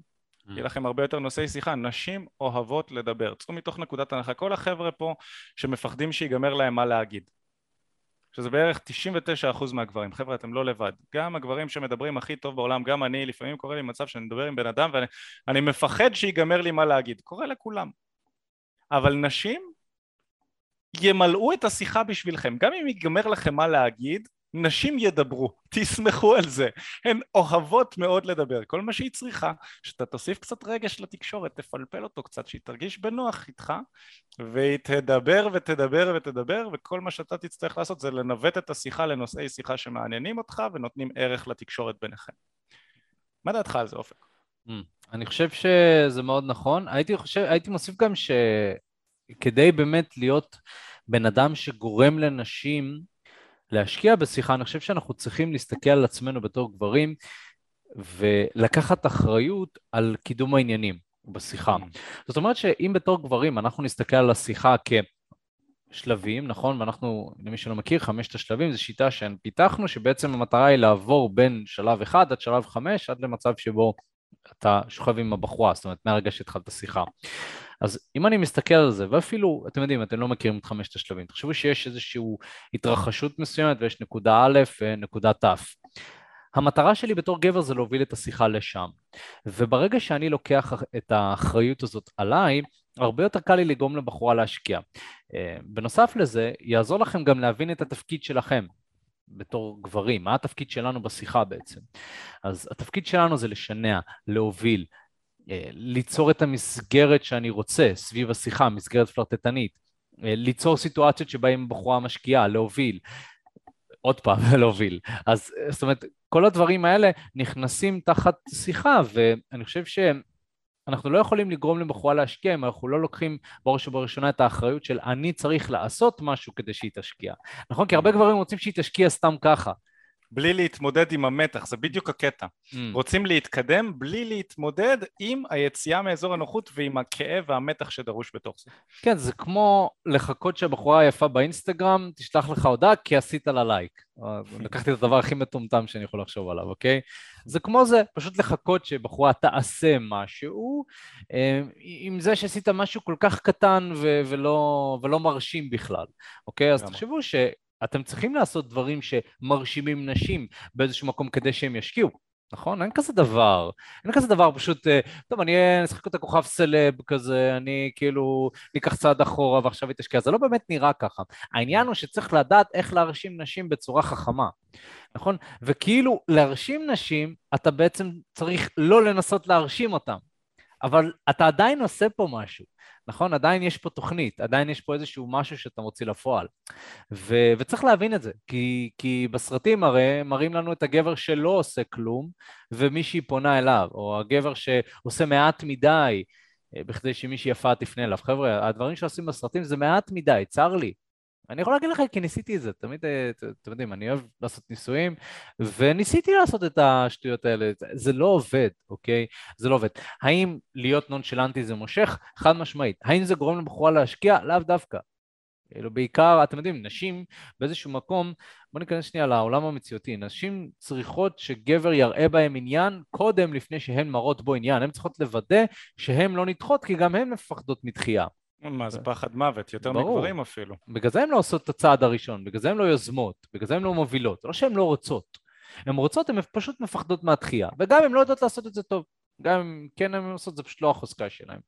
יהיה לכם הרבה יותר נושאי שיחה. נשים אוהבות לדבר, צאו מתוך נקודת הנחה, כל החבר'ה פה שמפחדים שיגמר להם מה להגיד, שזה בערך תשעים ותשע אחוז מהגברים. חבר'ה, אתם לא לבד. גם הגברים שמדברים הכי טוב בעולם, גם אני, לפעמים קורה לי מצב שאני מדבר עם בן אדם ואני אני מפחד שיגמר לי מה להגיד. קורה לכולם. אבל נשים ימלאו את השיחה בשבילכם. גם אם ייגמר לכם מה להגיד, נשים ידברו, תסמכו על זה. הן אוהבות מאוד לדבר. כל מה שהיא צריכה, שאתה תוסיף קצת רגש לתקשורת, תפלפל אותו קצת, שהיא תרגיש בנוח איתך, והיא תדבר ותדבר ותדבר, וכל מה שאתה תצטרך לעשות זה לנווט את השיחה לנושאי שיחה שמעניינים אותך ונותנים ערך לתקשורת ביניכם. מה דעתך על זה, אופק? אני חושב שזה מאוד נכון. הייתי חושב, הייתי מוסיף גם שכדי באמת להיות בן אדם שגורם לנשים להשקיע בשיחה, אני חושב שאנחנו צריכים להסתכל על עצמנו בתור גברים, ולקחת אחריות על קידום העניינים בשיחה. זאת אומרת שאם בתור גברים אנחנו נסתכל על השיחה כשלבים, נכון? ואנחנו, למי שלא מכיר, חמשת השלבים, זו שיטה שפיתחנו, שבעצם המטרה היא לעבור בין שלב אחד עד שלב חמש, עד למצב שבו אתה שוכב עם הבחורה, זאת אומרת, מהרגע שהתחלת השיחה. אז אם אני מסתכל על זה, ואפילו, אתם יודעים, אתם לא מכירים את חמשת השלבים, תחשבו שיש איזושהי התרחשות מסוימת, ויש נקודה א' ונקודה ת'. המטרה שלי בתור גבר זה להוביל את השיחה לשם, וברגע שאני לוקח את האחריות הזאת עליי, הרבה יותר קל לי לגרום לבחורה להשקיע. בנוסף לזה, יעזור לכם גם להבין את התפקיד שלכם, בתור גברים, מה התפקיד שלנו בשיחה בעצם? אז התפקיד שלנו זה לשנע, להוביל, ליצור את המסגרת שאני רוצה סביב השיחה, מסגרת פלרטטנית, ליצור סיטואציות שבהם בחורה משקיעה, להוביל, עוד פעם, להוביל. אז זאת אומרת, כל הדברים האלה נכנסים תחת שיחה, ואני חושב שאנחנו לא יכולים לגרום לבחורה להשקיע, אם אנחנו לא לוקחים בראש ובראשונה את האחריות של אני צריך לעשות משהו כדי שהיא תשקיע. נכון? כי הרבה גברים רוצים שהיא תשקיע סתם ככה. בלי להתמודד עם המתח, זה בדיוק הקטע. Mm. רוצים להתקדם בלי להתמודד עם היציאה מאזור הנוחות ועם הכאב והמתח שדרוש בתוך זה. כן, זה כמו לחכות שהבחורה היפה באינסטגרם תשלח לך הודעה כי עשית לה לייק. לקחתי את הדבר הכי מטומטם שאני יכול לחשוב עליו, אוקיי? זה כמו זה, פשוט לחכות שבחורה תעשה משהו, עם זה שעשית משהו כל כך קטן ו- ולא, ולא מרשים בכלל, אוקיי? אז תחשבו ש... אתם צריכים לעשות דברים שמרשימים נשים באיזשהו מקום כדי שהם ישקיעו, נכון? אין כזה דבר, אין כזה דבר פשוט, טוב, אני אשחק אותה כוכב סלב כזה, אני כאילו ניקח צעד אחורה ועכשיו היא תשקיע, זה לא באמת נראה ככה. העניין הוא שצריך לדעת איך להרשים נשים בצורה חכמה, נכון? וכאילו להרשים נשים, אתה בעצם צריך לא לנסות להרשים אותם, אבל אתה עדיין עושה פה משהו, נכון? עדיין יש פה תוכנית, עדיין יש פה איזשהו משהו שאתה מוציא לפועל, ו- וצריך להבין את זה, כי, כי בסרטים הרי מראים לנו את הגבר שלא עושה כלום, ומישהי פונה אליו, או הגבר שעושה מעט מדי, בכדי שמישהי יפה תפנה אליו. חבר'ה, הדברים שעושים בסרטים זה מעט מדי, צר לי. אני יכול להגיד לך, כי ניסיתי את זה, תמיד, אתם יודעים, אני אוהב לעשות ניסויים, וניסיתי לעשות את השטויות האלה, זה לא עובד, אוקיי? זה לא עובד. האם להיות נונשלנטי זה מושך? חד משמעית. האם זה גורם לבחורה להשקיע? לאו דווקא. אלו בעיקר, אתם יודעים, נשים באיזשהו מקום, בוא ניכנס שנייה לעולם המציאותי, נשים צריכות שגבר יראה בהם עניין קודם לפני שהן מראות בו עניין, הן צריכות לוודא שהן לא נדחות, כי גם הן מפחדות מדחייה. מה, זה פחד מוות, יותר מגברים אפילו. בגלל זה הן לא עושות את הצעד הראשון, בגלל זה הן לא יוזמות, בגלל זה הן לא מובילות, לא שהן לא רוצות. הן רוצות, הן פשוט מפחדות מהתחייה, וגם הן לא יודעות לעשות את זה טוב. גם אם כן הן עושות, זה פשוט לא החוזקה שלהן.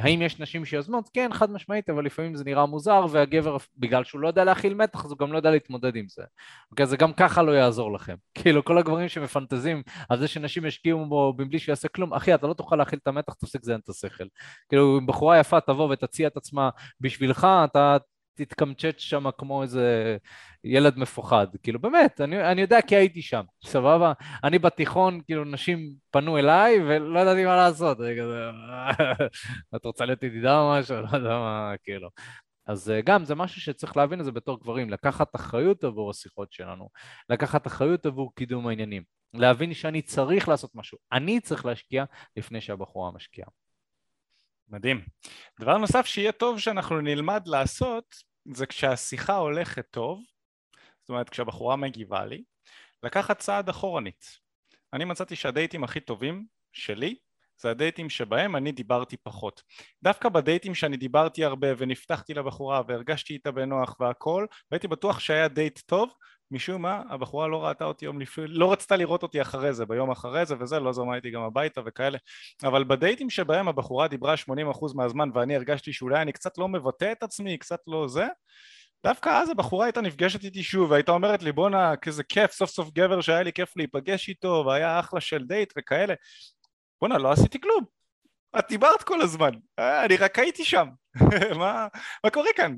האם יש נשים שיוזמות? כן, חד משמעית, אבל לפעמים זה נראה מוזר, והגבר, בגלל שהוא לא יודע להכיל מתח, אז הוא גם לא יודע להתמודד עם זה. אוקיי, זה גם ככה לא יעזור לכם. כאילו, כל הגברים שמפנטזים על זה שנשים ישקיעו בו מבלי שיעשה כלום, אחי, אתה לא תוכל להכיל את המתח, תפסיק זיין את השכל. כאילו, אם בחורה יפה תבוא ותציע את עצמה בשבילך, אתה תתקמצ'ט שם כמו איזה ילד מפוחד, כאילו באמת, אני, אני יודע כי הייתי שם, סבבה, אני בתיכון, כאילו נשים פנו אליי ולא ידעתי מה לעשות, את רוצה להיות ידידה או משהו, לא יודע מה, כאילו, אז גם זה משהו שצריך להבין את זה בתור גברים, לקחת אחריות עבור השיחות שלנו, לקחת אחריות עבור קידום העניינים, להבין שאני צריך לעשות משהו, אני צריך להשקיע לפני שהבחורה משקיעה. מדהים. דבר נוסף שיהיה טוב שאנחנו נלמד לעשות, זה כשהשיחה הולכת טוב, זאת אומרת כשהבחורה מגיבה לי, לקחת צעד אחורנית. אני מצאתי שהדייטים הכי טובים שלי, זה הדייטים שבהם אני דיברתי פחות. דווקא בדייטים שאני דיברתי הרבה ונפתחתי לבחורה והרגשתי איתה בנוח והכל, והייתי בטוח שהיה דייט טוב, משום מה, הבחורה לא ראתה אותי יום לפני, לא רצתה לראות אותי אחרי זה, ביום אחרי זה וזה, לא זרמה איתי גם הביתה וכאלה, אבל בדייטים שבהם הבחורה דיברה שמונים אחוז מהזמן ואני הרגשתי שאולי אני קצת לא מבטא את עצמי, קצת לא זה, דווקא אז הבחורה הייתה נפגשת איתי שוב, והייתה אומרת לי, בונה, כזה כיף, סוף סוף גבר שהיה לי כיף להיפגש איתו, והיה אחלה של דייט וכאלה. בונה, לא עשיתי כלום. את דיברת כל הזמן. אני רק הייתי שם. מה, מה קורה כאן?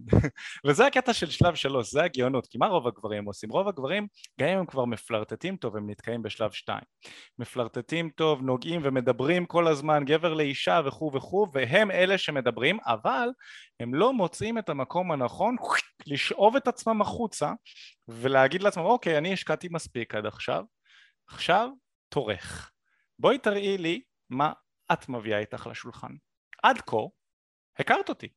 וזה הקטע של שלב שלוש, זה הגאונות. כי מה רוב הגברים עושים? רוב הגברים, גם אם הם כבר מפלרטטים טוב, הם נתקעים בשלב שתיים. מפלרטטים טוב, נוגעים ומדברים כל הזמן, גבר לאישה וכו' וכו', והם אלה שמדברים, אבל הם לא מוצאים את המקום הנכון לשאוב את עצמם החוצה, ולהגיד לעצמם, אוקיי, אני השקעתי מספיק עד עכשיו, עכשיו תורך. בואי תראי לי מה את מביאה איתך לשולחן. עד כה, הכרת אותי.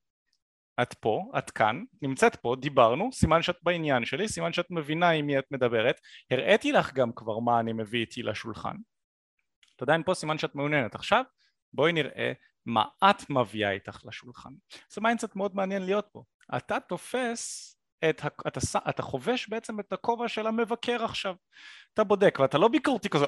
את פה, את כאן, נמצאת פה, דיברנו, סימן שאת בעניין שלי, סימן שאת מבינה עם מי את מדברת, הראיתי לך גם כבר מה אני מביא איתי לשולחן. את עדיין פה סימן שאת מעוניינת. עכשיו, בואי נראה מה את מביאה איתך לשולחן. זה מיינדסט מאוד מעניין להיות פה. אתה תופס, את, אתה, אתה חובש בעצם את הכובע של המבקר עכשיו. אתה בודק, ואתה לא ביקורתי כזה,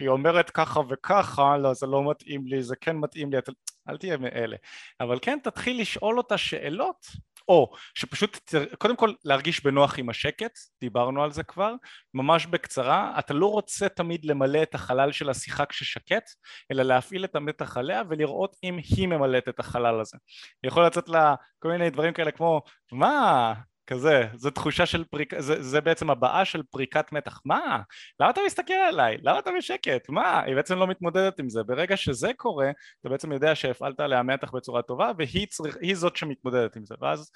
היא אומרת ככה וככה, לא, זה לא מתאים לי, זה כן מתאים לי, אתה... אל תהיה מאלה. אבל כן, תתחיל לשאול אותה שאלות, או שפשוט, קודם כל, להרגיש בנוח עם השקט, דיברנו על זה כבר, ממש בקצרה, אתה לא רוצה תמיד למלא את החלל של השיחה כששקט, אלא להפעיל את המתח עליה ולראות אם היא ממלאת את החלל הזה. יכול לצאת לה כל מיני דברים כאלה כמו, מה? כזה, זו תחושה של פריקה, זה, זה בעצם הבאה של פריקת מתח. מה? למה אתה מסתכל עליי? למה אתה בשקט? מה? היא בעצם לא מתמודדת עם זה. ברגע שזה קורה, אתה בעצם יודע שהפעלת עליה מתח בצורה טובה, והיא צריך, היא זאת שמתמודדת עם זה. ואז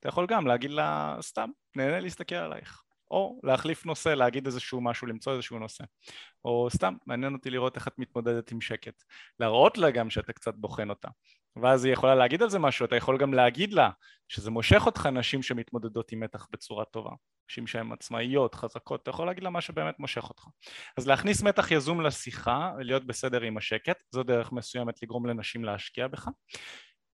אתה יכול גם להגיד לה, סתם, נהנה להסתכל עלייך. או להחליף נושא, להגיד איזשהו משהו, למצוא איזשהו נושא. או סתם, מעניין אותי לראות איך את מתמודדת עם שקט. להראות לה גם שאתה קצת בוחן אותה. ואז היא יכולה להגיד על זה משהו, אתה יכול גם להגיד לה שזה מושך אותך נשים שמתמודדות עם מתח בצורה טובה, נשים שהן עצמאיות, חזקות, אתה יכול להגיד לה מה שבאמת מושך אותך. אז להכניס מתח יזום לשיחה, להיות בסדר עם השקט, זו דרך מסוימת לגרום לנשים להשקיע בך,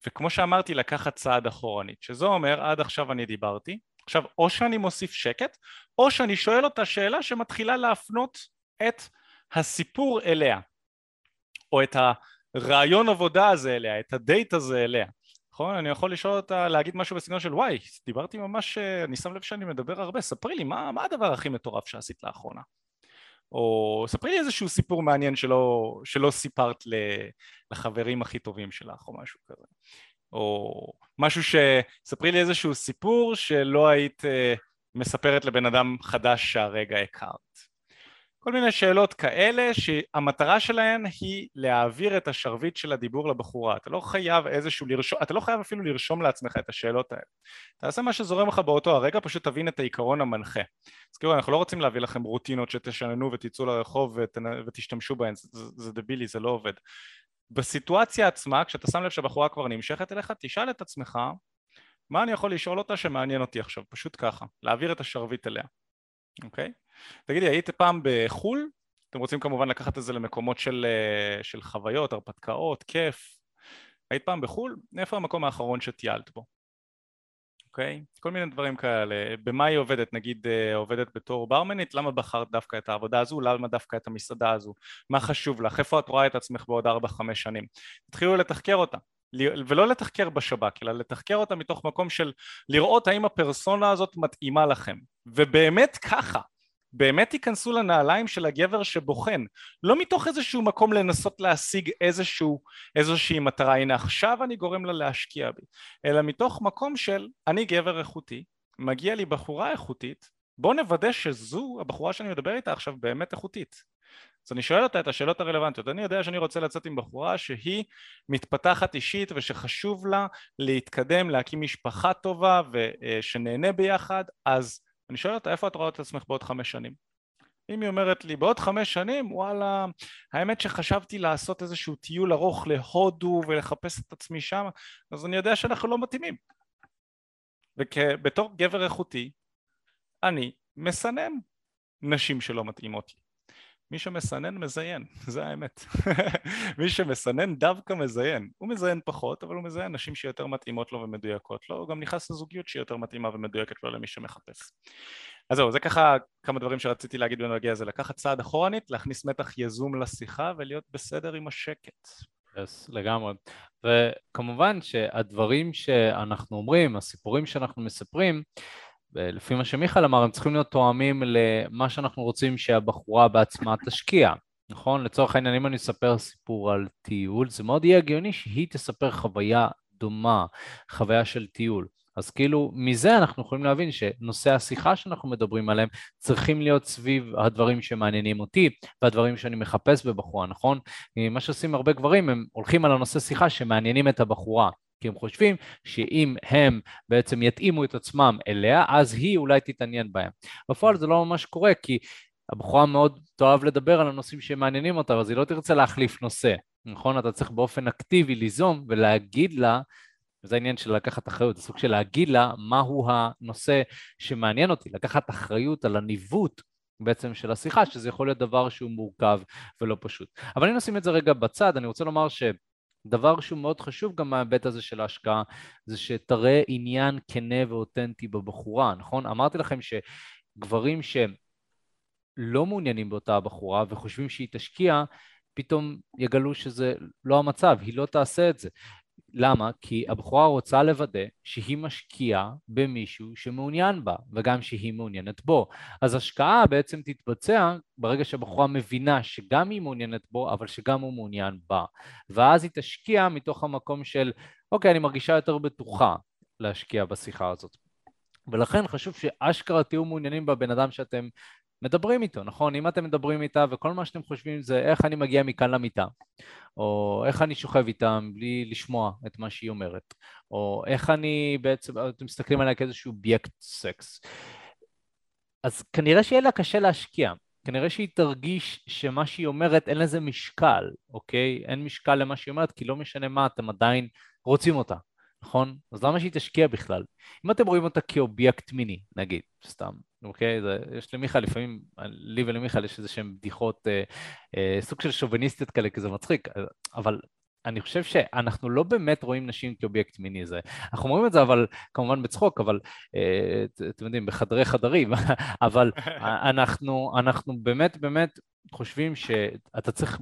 וכמו שאמרתי, לקחת צעד אחורנית, שזה אומר, עד עכשיו אני דיברתי, עכשיו או שאני מוסיף שקט, או שאני שואל אותה שאלה שמתחילה להפנות את הסיפור אליה, או את ה... רעיון עבודה הזה אליה, את הדייט הזה אליה, נכון? אני יכול לשאול אותה, להגיד משהו בסגנון של וואי, דיברתי ממש, אני שם לב שאני מדבר הרבה, ספרי לי מה, מה הדבר הכי מטורף שעשית לאחרונה? או ספרי לי איזשהו סיפור מעניין שלא, שלא סיפרת לחברים הכי טובים שלך או משהו כזה. או משהו שספרי לי איזשהו סיפור שלא היית מספרת לבן אדם חדש שהרגע הכרת. כל מיני שאלות כאלה שהמטרה שלהן היא להעביר את השרביט של הדיבור לבחורה. אתה לא חייב איזשהו לרשום, אתה לא חייב אפילו לרשום לעצמך את השאלות האלה. תעשה מה שזורם לך באותו הרגע, פשוט תבין את העיקרון המנחה. אז כאילו, אנחנו לא רוצים להביא לכם רוטינות שתשננו ותצאו לרחוב ותשתמשו בהן, זה, זה דבילי, זה לא עובד. בסיטואציה עצמה, כשאתה שם לב שהבחורה כבר נמשכת אליך, תשאל את עצמך, מה אני יכול לשאול אותה שמעניין אותי עכשיו? פשוט ככה, להעביר את השרביט אליה. אוקיי? תגידי, היית פעם בחול? אתם רוצים כמובן לקחת את זה למקומות של, של חוויות, הרפתקאות, כיף. היית פעם בחול? איפה המקום האחרון שטיילת בו? אוקיי? כל מיני דברים כאלה. במה היא עובדת? נגיד עובדת בתור ברמנית? למה בחרת דווקא את העבודה הזו? למה דווקא את המסעדה הזו? מה חשוב לך? איפה את רואה את עצמך בעוד ארבע חמש שנים? תתחילו לתחקר אותה. ולא לתחקר בשב"כ, אלא לתחקר אותה מתוך מקום של לראות האם הפרסונה הזאת מתאימה לכם. ובאמת ככה, באמת תיכנסו לנעליים של הגבר שבוחן, לא מתוך איזשהו מקום לנסות להשיג איזשהו, איזושהי מטרה, הנה עכשיו אני גורם לה להשקיע בי, אלא מתוך מקום של אני גבר איכותי, מגיע לי בחורה איכותית, בוא נוודא שזו הבחורה שאני מדבר איתה עכשיו באמת איכותית. אז אני שואל אותה את השאלות הרלוונטיות, אני יודע שאני רוצה לצאת עם בחורה שהיא מתפתחת אישית ושחשוב לה להתקדם, להקים משפחה טובה ושנהנה ביחד, אז אני שואל אותה איפה את רואה את עצמך בעוד חמש שנים? אם היא אומרת לי בעוד חמש שנים, וואלה, האמת שחשבתי לעשות איזשהו טיול ארוך להודו ולחפש את עצמי שם, אז אני יודע שאנחנו לא מתאימים. ובתור גבר איכותי, אני מסנן נשים שלא מתאימות לי. מי שמסנן מזיין, זה האמת. מי שמסנן דווקא מזיין, הוא מזיין פחות, אבל הוא מזיין נשים שיותר מתאימות לו ומדויקות לו, הוא גם נכנס לזוגיות שהיא יותר מתאימה ומדויקת לו למי שמחפש. אז זהו, זה ככה כמה דברים שרציתי להגיד בנוגע זה, לקחת צעד אחורנית, להכניס מתח יזום לשיחה ולהיות בסדר עם השקט. Yes, לגמרי. וכמובן שהדברים שאנחנו אומרים, הסיפורים שאנחנו מספרים, ולפי מה שמיכל אמר, הם צריכים להיות תואמים למה שאנחנו רוצים שהבחורה בעצמה תשקיע, נכון? לצורך העניין, אם אני אספר סיפור על טיול, זה מאוד יהיה הגיוני שהיא תספר חוויה דומה, חוויה של טיול. אז כאילו, מזה אנחנו יכולים להבין שנושא השיחה שאנחנו מדברים עליהם צריכים להיות סביב הדברים שמעניינים אותי והדברים שאני מחפש בבחורה, נכון? מה שעושים הרבה גברים, הם הולכים על הנושא שיחה שמעניינים את הבחורה, כי הם חושבים שאם הם בעצם יתאימו את עצמם אליה, אז היא אולי תתעניין בהם. בפועל זה לא ממש קורה, כי הבחורה מאוד תאהב לדבר על הנושאים שמעניינים אותה, אז היא לא תרצה להחליף נושא, נכון? אתה צריך באופן אקטיבי ליזום ולהגיד לה, וזה העניין של לקחת אחריות, זה סוג של להגיד לה מהו הנושא שמעניין אותי, לקחת אחריות על הניווט בעצם של השיחה, שזה יכול להיות דבר שהוא מורכב ולא פשוט. אבל אם נשים את זה רגע בצד, אני רוצה לומר שדבר שהוא מאוד חשוב גם מההיבט הזה של ההשקעה, זה שתראה עניין כנה ואותנטי בבחורה, נכון? אמרתי לכם שגברים שלא מעוניינים באותה הבחורה וחושבים שהיא תשקיע, פתאום יגלו שזה לא המצב, היא לא תעשה את זה. למה? כי הבחורה רוצה לוודא שהיא משקיעה במישהו שמעוניין בה, וגם שהיא מעוניינת בו. אז השקעה בעצם תתבצע ברגע שהבחורה מבינה שגם היא מעוניינת בו, אבל שגם הוא מעוניין בה. ואז היא תשקיע מתוך המקום של, אוקיי, אני מרגישה יותר בטוחה להשקיע בשיחה הזאת. ולכן חשוב שאשכרה תהיו מעוניינים בבן אדם שאתם מדברים איתו, נכון? אם אתם מדברים איתה וכל מה שאתם חושבים זה איך אני מגיע מכאן למיטה, או איך אני שוכב איתה בלי לשמוע את מה שהיא אומרת, או איך אני בעצם, אתם מסתכלים עליה כאיזשהו אובייקט סקס. אז כנראה שיהיה לה קשה להשקיע, כנראה שהיא תרגיש שמה שהיא אומרת אין לזה משקל, אוקיי? אין משקל למה שהיא אומרת, כי לא משנה מה, אתם עדיין רוצים אותה. נכון? אז למה שהיא תשקיע בכלל? אם אתם רואים אותה כאובייקט מיני, נגיד, סתם, אוקיי? זה, יש למיכל, לפעמים, לי ולמיכל יש איזה שהן בדיחות, אה, אה, סוג של שוביניסטיות כאלה, כי זה מצחיק, אבל אני חושב שאנחנו לא באמת רואים נשים כאובייקט מיני, זה. אנחנו אומרים את זה, אבל, כמובן בצחוק, אבל, אה, את, אתם יודעים, בחדרי חדרים, אבל אנחנו, אנחנו באמת, באמת, חושבים שאתה צריך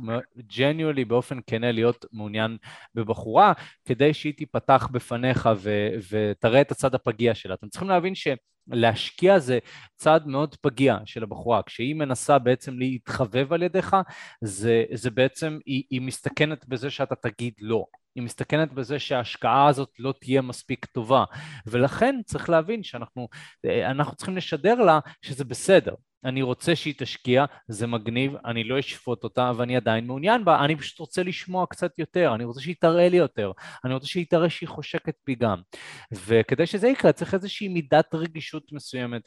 ג'ניואלי באופן כנה להיות מעוניין בבחורה, כדי שהיא תיפתח בפניך ו- ותראה את הצד הפגיע שלה. אתם צריכים להבין שלהשקיע זה צד מאוד פגיע של הבחורה, כשהיא מנסה בעצם להתחבב על ידיך, זה, זה בעצם, היא, היא מסתכנת בזה שאתה תגיד לא. היא מסתכנת בזה שההשקעה הזאת לא תהיה מספיק טובה, ולכן צריך להבין שאנחנו אנחנו צריכים לשדר לה שזה בסדר. אני רוצה שהיא תשקיע, זה מגניב, אני לא אשפוט אותה ואני עדיין מעוניין בה, אני פשוט רוצה לשמוע קצת יותר, אני רוצה שהיא תראה לי יותר, אני רוצה שהיא תראה שהיא חושקת בי גם. וכדי שזה יקרה, צריך איזושהי מידת רגישות מסוימת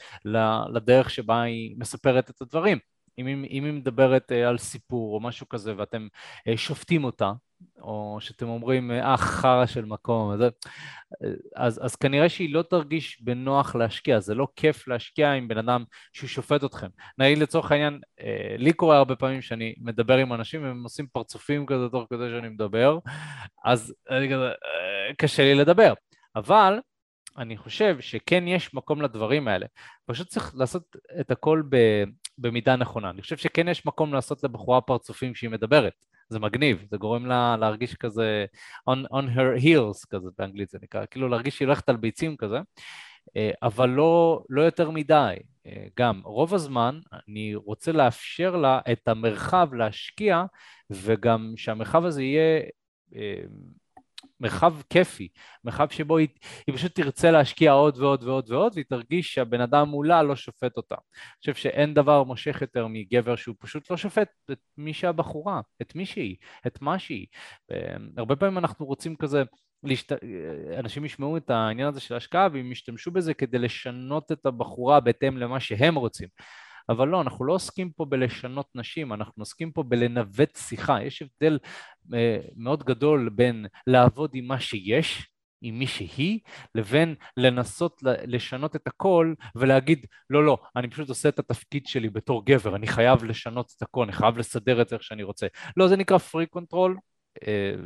לדרך שבה היא מספרת את הדברים. אם, אם היא מדברת על סיפור או משהו כזה ואתם שופטים אותה, או שאתם אומרים, אה, חרא של מקום, אז, אז, אז כנראה שהיא לא תרגיש בנוח להשקיע, זה לא כיף להשקיע עם בן אדם שהוא שופט אתכם. נגיד לצורך העניין, אה, לי קורה הרבה פעמים שאני מדבר עם אנשים, והם עושים פרצופים כזה תוך כדי שאני מדבר, אז אני כזה, אה, קשה לי לדבר, אבל אני חושב שכן יש מקום לדברים האלה, פשוט צריך לעשות את הכל ב, במידה נכונה, אני חושב שכן יש מקום לעשות לבחורה פרצופים שהיא מדברת, זה מגניב, זה גורם לה להרגיש כזה, on, on her heels כזה באנגלית זה נקרא, כאילו להרגיש שהיא הולכת על ביצים כזה, אבל לא, לא יותר מדי, גם רוב הזמן אני רוצה לאפשר לה את המרחב להשקיע, וגם שהמרחב הזה יהיה מרחב כיפי, מרחב שבו היא, היא פשוט תרצה להשקיע עוד ועוד ועוד ועוד, והיא תרגיש שהבן אדם מולה לא שופט אותה. אני חושב שאין דבר מושך יותר מגבר שהוא פשוט לא שופט את מי שהבחורה, את מי שהיא, את מה שהיא. הרבה פעמים אנחנו רוצים כזה, להשת... אנשים ישמעו את העניין הזה של ההשקעה, והם ישתמשו בזה כדי לשנות את הבחורה בהתאם למה שהם רוצים. אבל לא, אנחנו לא עוסקים פה בלשנות נשים, אנחנו עוסקים פה בלנווט שיחה. יש הבדל מאוד גדול בין לעבוד עם מה שיש, עם מי שהיא, לבין לנסות לשנות את הכל ולהגיד, לא, לא, אני פשוט עושה את התפקיד שלי בתור גבר, אני חייב לשנות את הכל, אני חייב לסדר את זה איך שאני רוצה. לא, זה נקרא פרי קונטרול,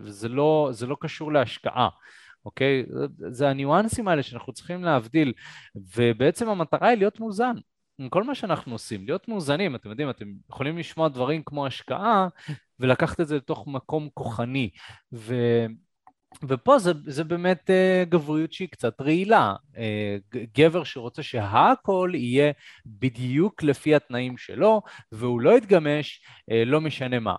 זה לא, זה לא קשור להשקעה. אוקיי? זה הניואנסים האלה שאנחנו צריכים להבדיל, ובעצם המטרה היא להיות מאוזן. כל מה שאנחנו עושים, להיות מאוזנים, אתם יודעים, אתם יכולים לשמוע דברים כמו השקעה, ולקחת את זה לתוך מקום כוחני, ו... ופה זה, זה באמת גבריות שהיא קצת רעילה, גבר שרוצה שהכל יהיה בדיוק לפי התנאים שלו, והוא לא יתגמש, לא משנה מה.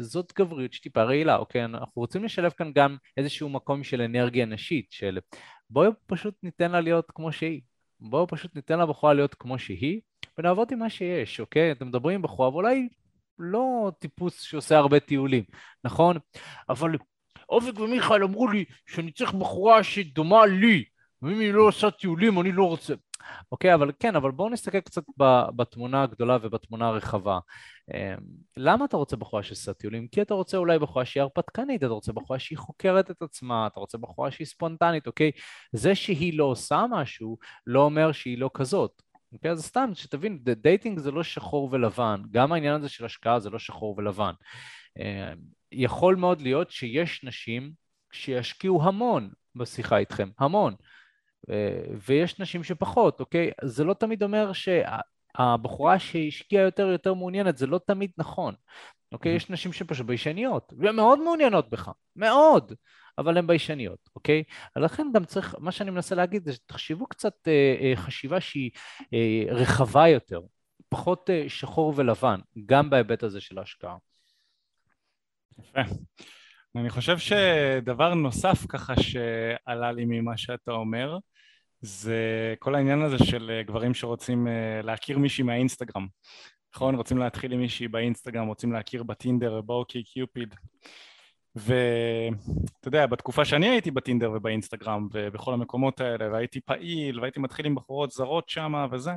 זאת גבריות שטיפה רעילה, אוקיי? אנחנו רוצים לשלב כאן גם איזשהו מקום של אנרגיה נשית, של בואו פשוט ניתן לה להיות כמו שהיא, בואו פשוט ניתן לה בחורה להיות כמו שהיא, ונעבוד עם מה שיש, אוקיי? אתם מדברים עם בחורה, ואולי לא טיפוס שעושה הרבה טיולים, נכון? אבל... אופק ומיכאל אמרו לי שאני צריך בחורה שדומה לי, ואם היא לא עושה טיולים אני לא רוצה. אוקיי, אבל כן, אבל בואו נסתכל קצת בתמונה הגדולה ובתמונה הרחבה. למה אתה רוצה בחורה שעושה טיולים? כי אתה רוצה אולי בחורה שהיא הרפתקנית, אתה רוצה בחורה שהיא חוקרת את עצמה, אתה רוצה בחורה שהיא ספונטנית, אוקיי? זה שהיא לא עושה משהו לא אומר שהיא לא כזאת. אוקיי, אז סתם, שתבין, דייטינג זה לא שחור ולבן, גם העניין הזה של השקעה זה לא שחור ולבן. יכול מאוד להיות שיש נשים שישקיעו המון בשיחה איתכם, המון, ויש נשים שפחות, אוקיי? זה לא תמיד אומר שהבחורה שהשקיעה יותר יותר מעוניינת, זה לא תמיד נכון, אוקיי? יש נשים שפשוט ביישניות, והן מאוד מעוניינות בך, מאוד, אבל הן ביישניות, אוקיי? ולכן גם צריך, מה שאני מנסה להגיד זה שתחשבו קצת חשיבה שהיא רחבה יותר, פחות שחור ולבן, גם בהיבט הזה של ההשקעה. יפה. אני חושב שדבר נוסף ככה שעלה לי ממה שאתה אומר, זה כל העניין הזה של גברים שרוצים להכיר מישהי מהאינסטגרם. נכון? רוצים להתחיל עם מישהי באינסטגרם, רוצים להכיר בטינדר, באוקי, קיופיד. ואתה יודע, בתקופה שאני הייתי בטינדר ובאינסטגרם ובכל המקומות האלה, והייתי פעיל והייתי מתחיל עם בחורות זרות שמה וזה,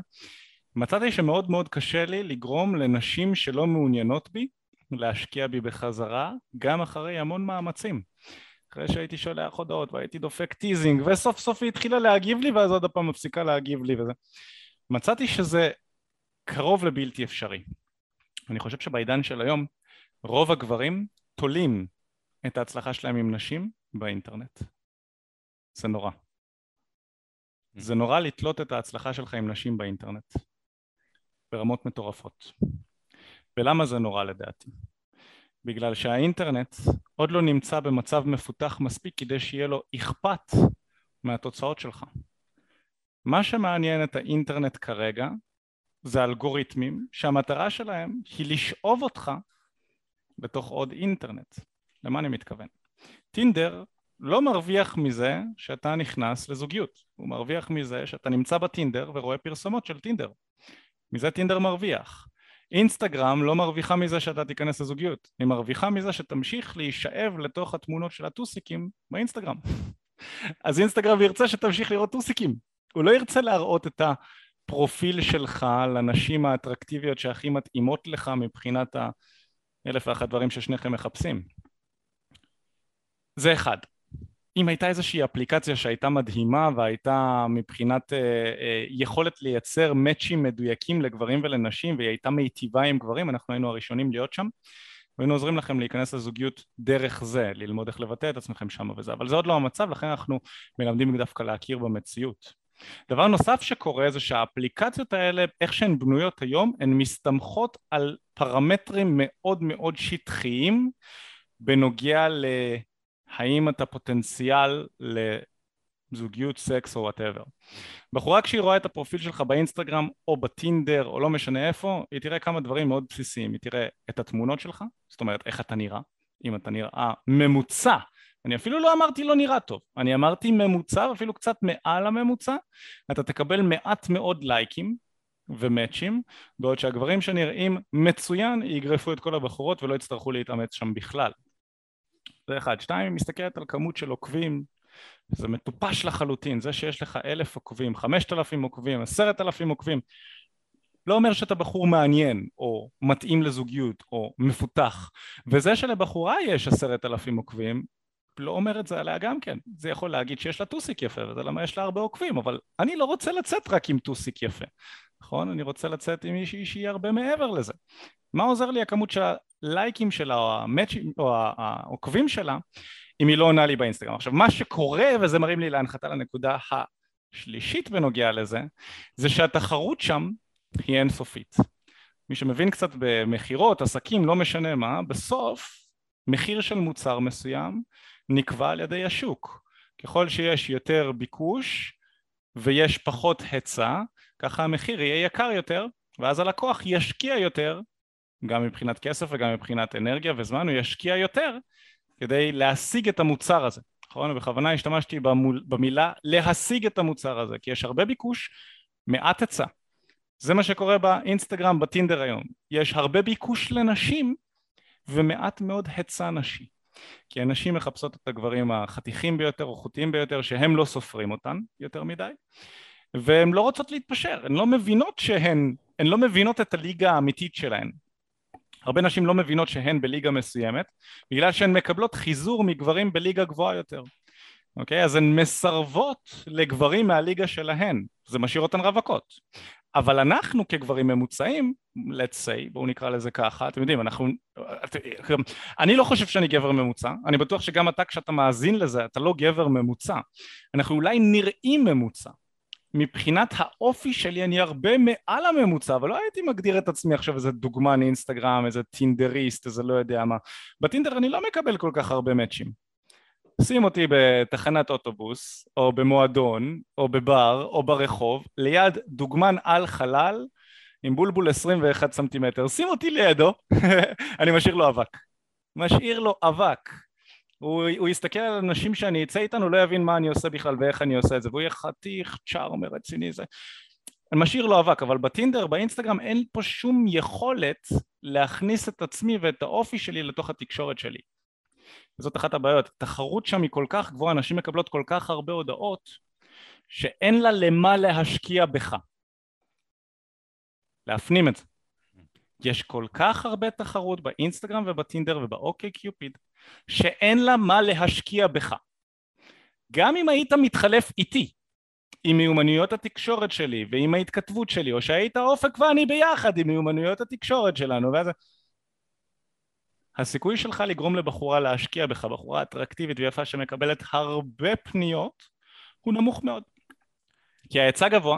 מצאתי שמאוד מאוד קשה לי לגרום לנשים שלא מעוניינות בי, להשקיע בי בחזרה, גם אחרי המון מאמצים. אחרי שהייתי שולח הודעות, והייתי דופק טיזינג, וסוף סוף היא התחילה להגיב לי, ואז עוד הפעם מפסיקה להגיב לי וזה. מצאתי שזה קרוב לבלתי אפשרי. אני חושב שבעידן של היום, רוב הגברים תולים את ההצלחה שלהם עם נשים באינטרנט. זה נורא. זה נורא לתלות את ההצלחה שלך עם נשים באינטרנט. ברמות מטורפות. ולמה זה נורא לדעתי? בגלל שהאינטרנט עוד לא נמצא במצב מפותח מספיק כדי שיהיה לו אכפת מהתוצאות שלך. מה שמעניין את האינטרנט כרגע זה אלגוריתמים שהמטרה שלהם היא לשאוב אותך בתוך עוד אינטרנט. למה אני מתכוון? טינדר לא מרוויח מזה שאתה נכנס לזוגיות. הוא מרוויח מזה שאתה נמצא בטינדר ורואה פרסומות של טינדר. מזה טינדר מרוויח. אינסטגרם לא מרוויחה מזה שאתה תיכנס לזוגיות, היא מרוויחה מזה שתמשיך להישאב לתוך התמונות של הטוסיקים באינסטגרם. אז אינסטגרם ירצה שתמשיך לראות טוסיקים, הוא לא ירצה להראות את הפרופיל שלך לנשים האטרקטיביות שהכי מתאימות לך מבחינת האלף ואחת דברים ששניכם מחפשים. זה אחד. אם הייתה איזושהי אפליקציה שהייתה מדהימה והייתה מבחינת אה, אה, יכולת לייצר מאצ'ים מדויקים לגברים ולנשים והיא הייתה מיטיבה עם גברים, אנחנו היינו הראשונים להיות שם והיינו עוזרים לכם להיכנס לזוגיות דרך זה, ללמוד איך לבטא את עצמכם שם וזה, אבל זה עוד לא המצב, לכן אנחנו מלמדים דווקא להכיר במציאות. דבר נוסף שקורה זה שהאפליקציות האלה, איך שהן בנויות היום, הן מסתמכות על פרמטרים מאוד מאוד שטחיים בנוגע ל... האם אתה פוטנציאל לזוגיות, סקס או whatever. בחורה כשהיא רואה את הפרופיל שלך באינסטגרם או בטינדר או לא משנה איפה, היא תראה כמה דברים מאוד בסיסיים. היא תראה את התמונות שלך, זאת אומרת איך אתה נראה, אם אתה נראה ממוצע. אני אפילו לא אמרתי לא נראה טוב, אני אמרתי ממוצע, אפילו קצת מעל הממוצע. אתה תקבל מעט מאוד לייקים ומאצ'ים, בעוד שהגברים שנראים מצוין יגרפו את כל הבחורות ולא יצטרכו להתאמץ שם בכלל. זה אחד. שתיים, היא מסתכלת על כמות של עוקבים, זה מטופש לחלוטין, זה שיש לך אלף עוקבים, חמשת אלפים עוקבים, עשרת אלפים עוקבים, לא אומר שאתה בחור מעניין, או מתאים לזוגיות, או מפותח, וזה שלבחורה יש עשרת אלפים עוקבים, לא אומר את זה עליה גם כן. זה יכול להגיד שיש לה טוסיק יפה, וזה למה יש לה הרבה עוקבים, אבל אני לא רוצה לצאת רק עם טוסיק יפה. נכון? אני רוצה לצאת עם מישהי שהיא הרבה מעבר לזה. מה עוזר לי הכמות שהלייקים שלה, או המאצ'ים, או העוקבים שלה, אם היא לא עונה לי באינסטגרם? עכשיו, מה שקורה, וזה מרים לי להנחתה לנקודה השלישית בנוגע לזה, זה שהתחרות שם היא אינסופית. מי שמבין קצת במחירות, עסקים, לא משנה מה, בסוף מחיר של מוצר מסוים נקבע על ידי השוק. ככל שיש יותר ביקוש ויש פחות היצע, ככה המחיר יהיה יקר יותר, ואז הלקוח ישקיע יותר, גם מבחינת כסף וגם מבחינת אנרגיה וזמן, הוא ישקיע יותר כדי להשיג את המוצר הזה. נכון? ובכוונה השתמשתי במול, במילה להשיג את המוצר הזה, כי יש הרבה ביקוש, מעט היצע. זה מה שקורה באינסטגרם, בטינדר היום. יש הרבה ביקוש לנשים ומעט מאוד היצע נשי. כי הנשים מחפשות את הגברים החתיכים ביותר או חוטיים ביותר, שהם לא סופרים אותן יותר מדי, והן לא רוצות להתפשר, הן לא מבינות שהן, הן לא מבינות את הליגה האמיתית שלהן. הרבה נשים לא מבינות שהן בליגה מסוימת, בגלל שהן מקבלות חיזור מגברים בליגה גבוהה יותר. אוקיי? אז הן מסרבות לגברים מהליגה שלהן, זה משאיר אותן רווקות. אבל אנחנו כגברים ממוצעים, let's say, בואו נקרא לזה ככה, אתם יודעים, אנחנו, אני לא חושב שאני גבר ממוצע, אני בטוח שגם אתה כשאתה מאזין לזה, אתה לא גבר ממוצע, אנחנו אולי נראים ממוצע, מבחינת האופי שלי אני הרבה מעל הממוצע, אבל לא הייתי מגדיר את עצמי עכשיו איזה דוגמה מאינסטגרם, איזה טינדריסט, איזה לא יודע מה, בטינדר אני לא מקבל כל כך הרבה מאצ'ים. שים אותי בתחנת אוטובוס, או במועדון, או בבר, או ברחוב, ליד דוגמן על חלל, עם בולבול עשרים ואחד סנטימטר, שים אותי לידו, אני משאיר לו אבק. משאיר לו אבק. הוא, הוא יסתכל על אנשים שאני אצא איתן, הוא לא יבין מה אני עושה בכלל ואיך אני עושה את זה, והוא יהיה חתיך, צ'ארמר, רציני זה. אני משאיר לו אבק, אבל בטינדר, באינסטגרם, אין פה שום יכולת להכניס את עצמי ואת האופי שלי לתוך התקשורת שלי. וזאת אחת הבעיות, התחרות שם היא כל כך גבוהה, אנשים מקבלות כל כך הרבה הודעות, שאין לה למה להשקיע בך. להפנים את זה. יש כל כך הרבה תחרות באינסטגרם ובטינדר ובאוקיי קיופיד, שאין לה מה להשקיע בך. גם אם היית מתחלף איתי, עם מיומנויות התקשורת שלי ועם ההתכתבות שלי, או שהיית אופק ואני ביחד עם מיומנויות התקשורת שלנו, ואז... הסיכוי שלך לגרום לבחורה להשקיע בך, בחורה אטרקטיבית ויפה שמקבלת הרבה פניות, הוא נמוך מאוד. כי ההיצע גבוה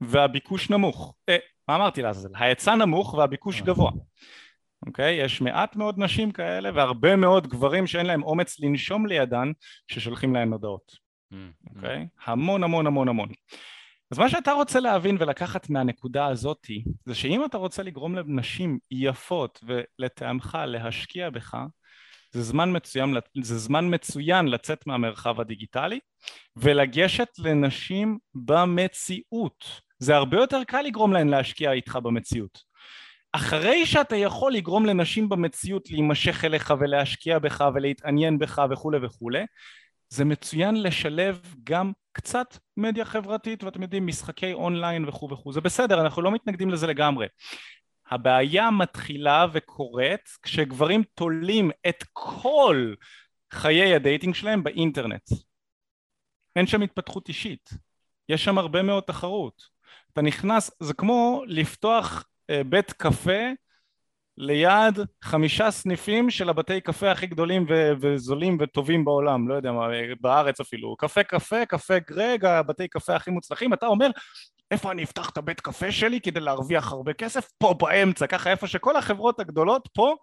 והביקוש נמוך. אה, מה אמרתי לעזל? ההיצע נמוך והביקוש גבוה. אוקיי? יש מעט מאוד נשים כאלה והרבה מאוד גברים שאין להם אומץ לנשום לידן ששולחים להן הודעות. אוקיי? המון המון המון המון. אז מה שאתה רוצה להבין ולקחת מהנקודה הזאת, זה שאם אתה רוצה לגרום לנשים יפות ולטעמך להשקיע בך, זה זמן מצוין, זה זמן מצוין לצאת מהמרחב הדיגיטלי, ולגשת לנשים במציאות. זה הרבה יותר קל לגרום להן להשקיע איתך במציאות. אחרי שאתה יכול לגרום לנשים במציאות להימשך אליך ולהשקיע בך ולהתעניין בך וכו' וכו', זה מצוין לשלב גם קצת מדיה חברתית, ואתם יודעים, משחקי אונליין וכו' וכו'. זה בסדר, אנחנו לא מתנגדים לזה לגמרי. הבעיה מתחילה וקורית כשגברים תולים את כל חיי הדייטינג שלהם באינטרנט. אין שם התפתחות אישית. יש שם הרבה מאוד תחרות. אתה נכנס, זה כמו לפתוח בית קפה ליד חמישה סניפים של הבתי קפה הכי גדולים ו- וזולים וטובים בעולם, לא יודע מה, בארץ אפילו, קפה קפה, קפה גרג, הבתי קפה הכי מוצלחים, אתה אומר, איפה אני אפתח את הבית קפה שלי כדי להרוויח הרבה כסף? פה באמצע, ככה איפה שכל החברות הגדולות פה,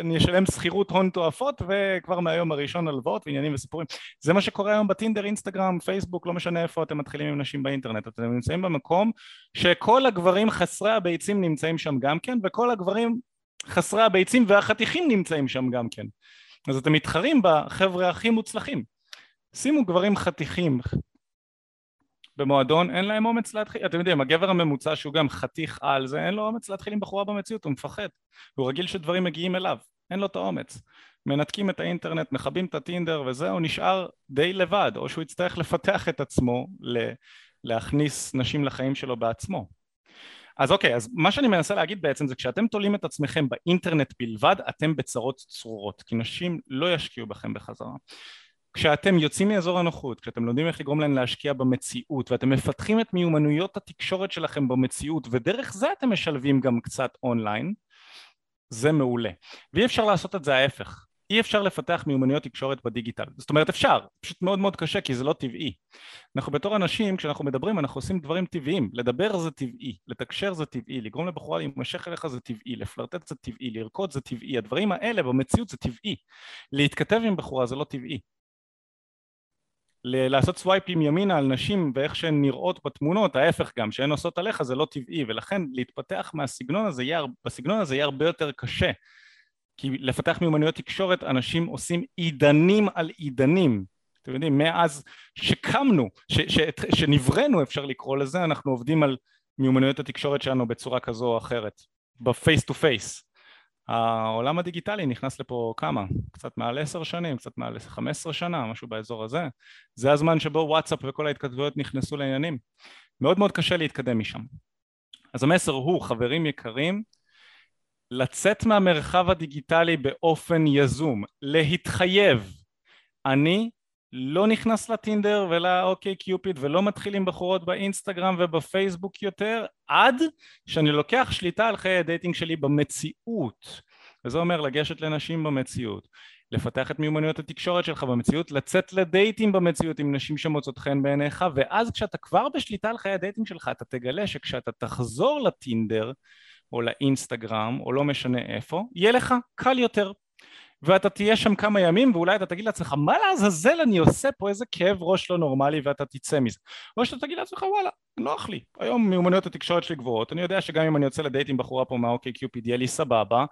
אני אשלם שכירות הון תועפות וכבר מהיום הראשון הלוואות ועניינים וסיפורים. זה מה שקורה היום בטינדר, אינסטגרם, פייסבוק, לא משנה איפה אתם מתחילים עם נשים באינטרנט. אתם נמצאים במקום שכל הגברים חסרי הביצים נמצאים שם גם כן, וכל הגברים חסרי הביצים והחתיכים נמצאים שם גם כן. אז אתם מתחרים בחבר'ה הכי מוצלחים. שימו גברים חתיכים במועדון, אין להם אומץ להתחיל, אתם יודעים, הגבר הממוצע שהוא גם חתיך על זה, אין לו אומץ להתחיל עם בחורה במציאות, הוא מפחד, הוא רגיל שדברים מגיעים אליו, אין לו את האומץ, מנתקים את האינטרנט, מחבים את הטינדר וזה, הוא נשאר די לבד, או שהוא יצטרך לפתח את עצמו, להכניס נשים לחיים שלו בעצמו. אז אוקיי, אז מה שאני מנסה להגיד בעצם זה כשאתם תולים את עצמכם באינטרנט בלבד, אתם בצרות צרורות, כי נשים לא ישקיעו בכם בחזרה. כשאתם יוצאים מאזור הנוחות, כשאתם לומדים איך לגרום להם להשקיע במציאות, ואתם מפתחים את מיומנויות התקשורת שלכם במציאות, ודרך זה אתם משלבים גם קצת אונליין, זה מעולה. ואי אפשר לעשות את זה ההפך. אי אפשר לפתח מיומנויות תקשורת בדיגיטל. זאת אומרת, אפשר, פשוט מאוד מאוד קשה, כי זה לא טבעי. אנחנו בתור אנשים, כשאנחנו מדברים, אנחנו עושים דברים טבעיים. לדבר זה טבעי, לתקשר זה טבעי, לגרום לבחורה להימשך אליך זה טבעי, לפלרטט זה טבעי, לרקוד זה טבעי. הדברים האלה במציאות זה טבעי. להתכתב עם בחורה זה לא טבעי. לעשות סווייפים ימינה על נשים ואיך שהן נראות בתמונות, ההפך גם, שהן עושות עליך זה לא טבעי, ולכן להתפתח מהסגנון הזה, בסגנון הזה יהיה הרבה יותר קשה. כי לפתח מיומנויות תקשורת, אנשים עושים עידנים על עידנים. אתם יודעים, מאז שקמנו, ש, ש, שנברנו אפשר לקרוא לזה, אנחנו עובדים על מיומנויות התקשורת שלנו בצורה כזו או אחרת, בפייס טו פייס. העולם הדיגיטלי נכנס לפה כמה? קצת מעל עשר שנים, קצת מעל חמש עשרה שנה, משהו באזור הזה. זה הזמן שבו וואטסאפ וכל ההתכתבויות נכנסו לעניינים. מאוד מאוד קשה להתקדם משם. אז המסר הוא, חברים יקרים, לצאת מהמרחב הדיגיטלי באופן יזום, להתחייב. אני לא נכנס לטינדר ולאוקיי קיופיד ולא מתחיל עם בחורות באינסטגרם ובפייסבוק יותר, עד שאני לוקח שליטה על חיי הדייטינג שלי במציאות. וזה אומר לגשת לנשים במציאות, לפתח את מיומנויות התקשורת שלך במציאות, לצאת לדייטים במציאות עם נשים שמוצאות חן בעיניך, ואז כשאתה כבר בשליטה על חיי הדייטינג שלך, אתה תגלה שכשאתה תחזור לטינדר, או לאינסטגרם, או לא משנה איפה, יהיה לך קל יותר. ואתה תהיה שם כמה ימים, ואולי אתה תגיד לעצמך, מה לעזאזל אני עושה פה, איזה כאב ראש לא נורמלי, ואתה תצא מזה. או שאתה תגיד לעצמך, וואלה, נוח לי. היום מיומנויות התקשורת שלי גבוהות, אני יודע שגם אם אני יוצא לדייט עם בחורה פה מהאוקיי קיופיד, יהיה לי סבבה,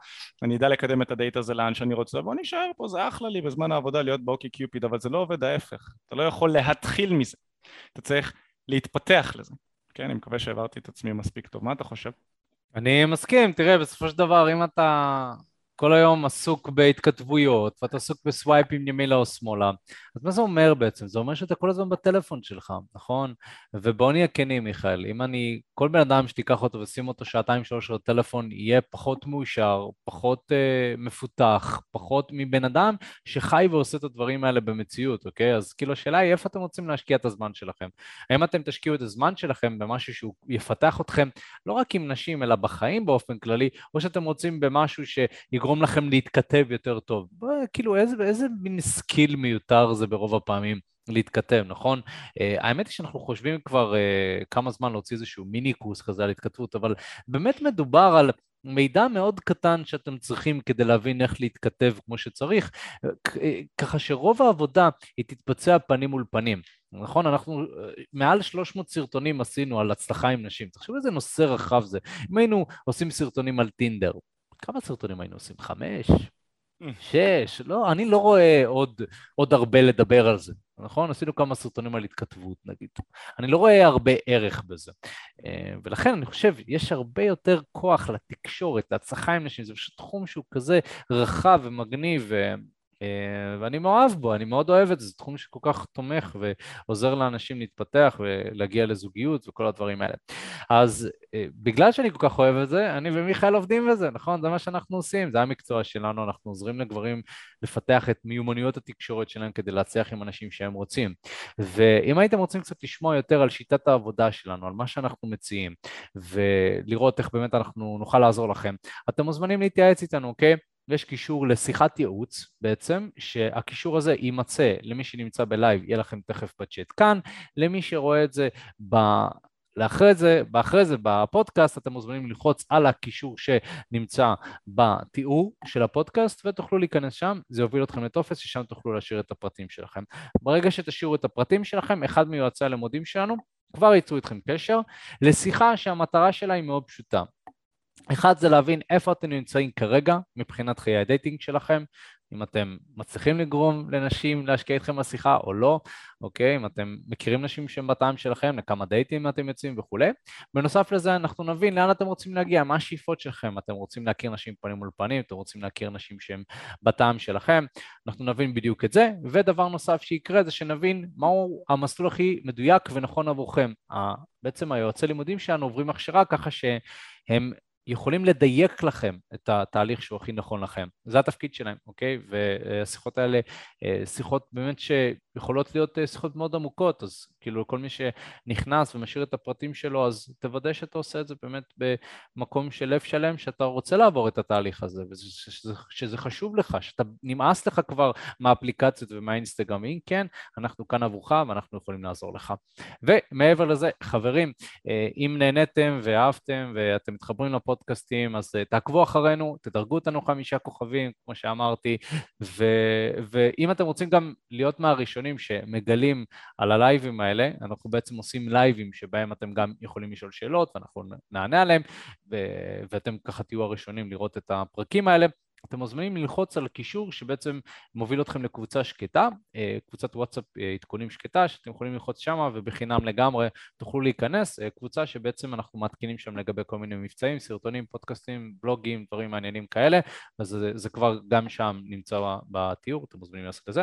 אני יודע לקדם את הדייט הזה לאן שאני רוצה, ואני אשאר פה, זה אחלה לי בזמן העבודה להיות באוקיי קיופיד, אבל זה לא עובד, ההפך. אתה לא יכול להתחיל מזה. אתה צריך להתפתח לזה. כן, אני מקווה שהעברתי את עצמי מספיק טוב. מה אתה חושב? אני מסכים, תראה, בסופו של דבר, אם אתה כל היום עסוק בהתכתבויות, ואתה עסוק בסווייפים ימילה או שמאלה, אז מה זה אומר בעצם? זה אומר שאתה כל הזמן בטלפון שלך, נכון? ובואו נהיה כנים, מיכאל, אם אני, כל בן אדם שתיקח אותו ושים אותו שעתיים שלוש לטלפון, יהיה פחות מאושר, פחות אה, מפותח, פחות מבן אדם שחי ועושה את הדברים האלה במציאות, אוקיי? אז כאילו השאלה היא, איפה אתם רוצים להשקיע את הזמן שלכם? האם אתם תשקיעו את הזמן שלכם במשהו שהוא יפתח אתכם, לא רק עם נשים, אלא בחיים באופן כללי, או שאתם רוצים במשהו שיגרום לכם להתכתב יותר טוב. כאילו איזה, איזה מין סקיל מיותר זה ברוב הפעמים להתכתב, נכון? האמת היא שאנחנו חושבים כבר כמה זמן להוציא איזשהו מיני קורס כזה על התכתבות, אבל באמת מדובר על מידע מאוד קטן שאתם צריכים כדי להבין איך להתכתב כמו שצריך, ככה שרוב העבודה היא תתבצע פנים מול פנים. נכון, אנחנו מעל שלוש מאות סרטונים עשינו על הצלחה עם נשים. תחשבו איזה נושא רחב זה. אם היינו עושים סרטונים על טינדר, כמה סרטונים היינו עושים? חמש? שש? לא, אני לא רואה עוד, עוד הרבה לדבר על זה, נכון? עשינו כמה סרטונים על התכתבות, נגיד. אני לא רואה הרבה ערך בזה. ולכן אני חושב, יש הרבה יותר כוח לתקשורת, להצלחה עם נשים, זה פשוט תחום שהוא כזה רחב ומגניב, ואני מאוהב בו, אני מאוד אוהב את זה, זה תחום שכל כך תומך ועוזר לאנשים להתפתח ולהגיע לזוגיות וכל הדברים האלה. אז בגלל שאני כל כך אוהב את זה, אני ומיכאל עובדים בזה, נכון? זה מה שאנחנו עושים, זה המקצוע שלנו, אנחנו עוזרים לגברים לפתח את מיומנויות התקשורת שלהם כדי להצליח עם אנשים שהם רוצים. ואם הייתם רוצים קצת לשמוע יותר על שיטת העבודה שלנו, על מה שאנחנו מציעים, ולראות איך באמת אנחנו נוכל לעזור לכם, אתם מוזמנים להתייעץ איתנו, אוקיי? יש קישור לשיחת ייעוץ בעצם, שהקישור הזה יימצא למי שנמצא בלייב, יהיה לכם תכף בצ'אט כאן, למי שרואה את זה ב... לאחרי זה, באחרי זה בפודקאסט, אתם מוזמנים ללחוץ על הקישור שנמצא בתיאור של הפודקאסט, ותוכלו להיכנס שם, זה יוביל אתכם לטופס, ששם תוכלו להשאיר את הפרטים שלכם. ברגע שתשאירו את הפרטים שלכם, אחד מיועצי הלימודים שלנו, כבר ייצאו איתכם קשר, לשיחה שהמטרה שלה היא מאוד פשוטה. אחד זה להבין איפה אתם נמצאים כרגע מבחינת חיי הדייטינג שלכם, אם אתם מצליחים לגרום לנשים להשקיע איתכם בשיחה או לא, אוקיי, אם אתם מכירים נשים שהם בטעם שלכם, לכמה דייטים אתם יוצאים וכו'. בנוסף לזה אנחנו נבין לאן אתם רוצים להגיע, מה השאיפות שלכם, אתם רוצים להכיר נשים פנים מול פנים, אתם רוצים להכיר נשים שהם בטעם שלכם, אנחנו נבין בדיוק את זה, ודבר נוסף שיקרה זה שנבין מהו המסלול הכי מדויק ונכון עבורכם. בעצם היועצי לימודים שלנו עוברים הכשרה ככה שהם יכולים לדייק לכם את התהליך שהוא הכי נכון לכם. זה התפקיד שלהם, אוקיי? והשיחות האלה, שיחות באמת שיכולות להיות שיחות מאוד עמוקות, אז כאילו כל מי שנכנס ומשאיר את הפרטים שלו, אז תוודא שאתה עושה את זה באמת במקום של לב שלם, שאתה רוצה לעבור את התהליך הזה, ושזה חשוב לך, שאתה נמאס לך כבר מהאפליקציות ומהאינסטגרם, כן, אנחנו כאן עבורך ואנחנו יכולים לעזור לך. ומעבר לזה, חברים, אם נהניתם ואהבתם ואתם מתחברים לפודקאסט, פודקאסטים, אז תעקבו אחרינו, תדרגו אותנו חמישה כוכבים, כמו שאמרתי, ו, ואם אתם רוצים גם להיות מהראשונים שמגלים על הלייבים האלה, אנחנו בעצם עושים לייבים שבהם אתם גם יכולים לשאול שאלות, ואנחנו נענה עליהם, ו, ואתם ככה תהיו הראשונים לראות את הפרקים האלה. אתם מוזמנים ללחוץ על הקישור שבעצם מוביל אתכם לקבוצה שקטה, קבוצת וואטסאפ עדכונים שקטה, שאתם יכולים ללחוץ שמה ובחינם לגמרי תוכלו להיכנס, קבוצה שבעצם אנחנו מתקינים שם לגבי כל מיני מבצעים, סרטונים, פודקאסטים, בלוגים, דברים מעניינים כאלה, אז זה, זה כבר גם שם נמצא בתיאור, אתם מוזמנים לעשות את זה.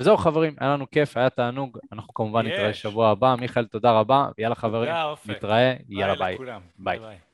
וזהו חברים, היה לנו כיף, היה תענוג, אנחנו כמובן יש. נתראה שבוע הבא, מיכאל תודה רבה, יאללה חברים, נתראה, יאללה ביי. ביי.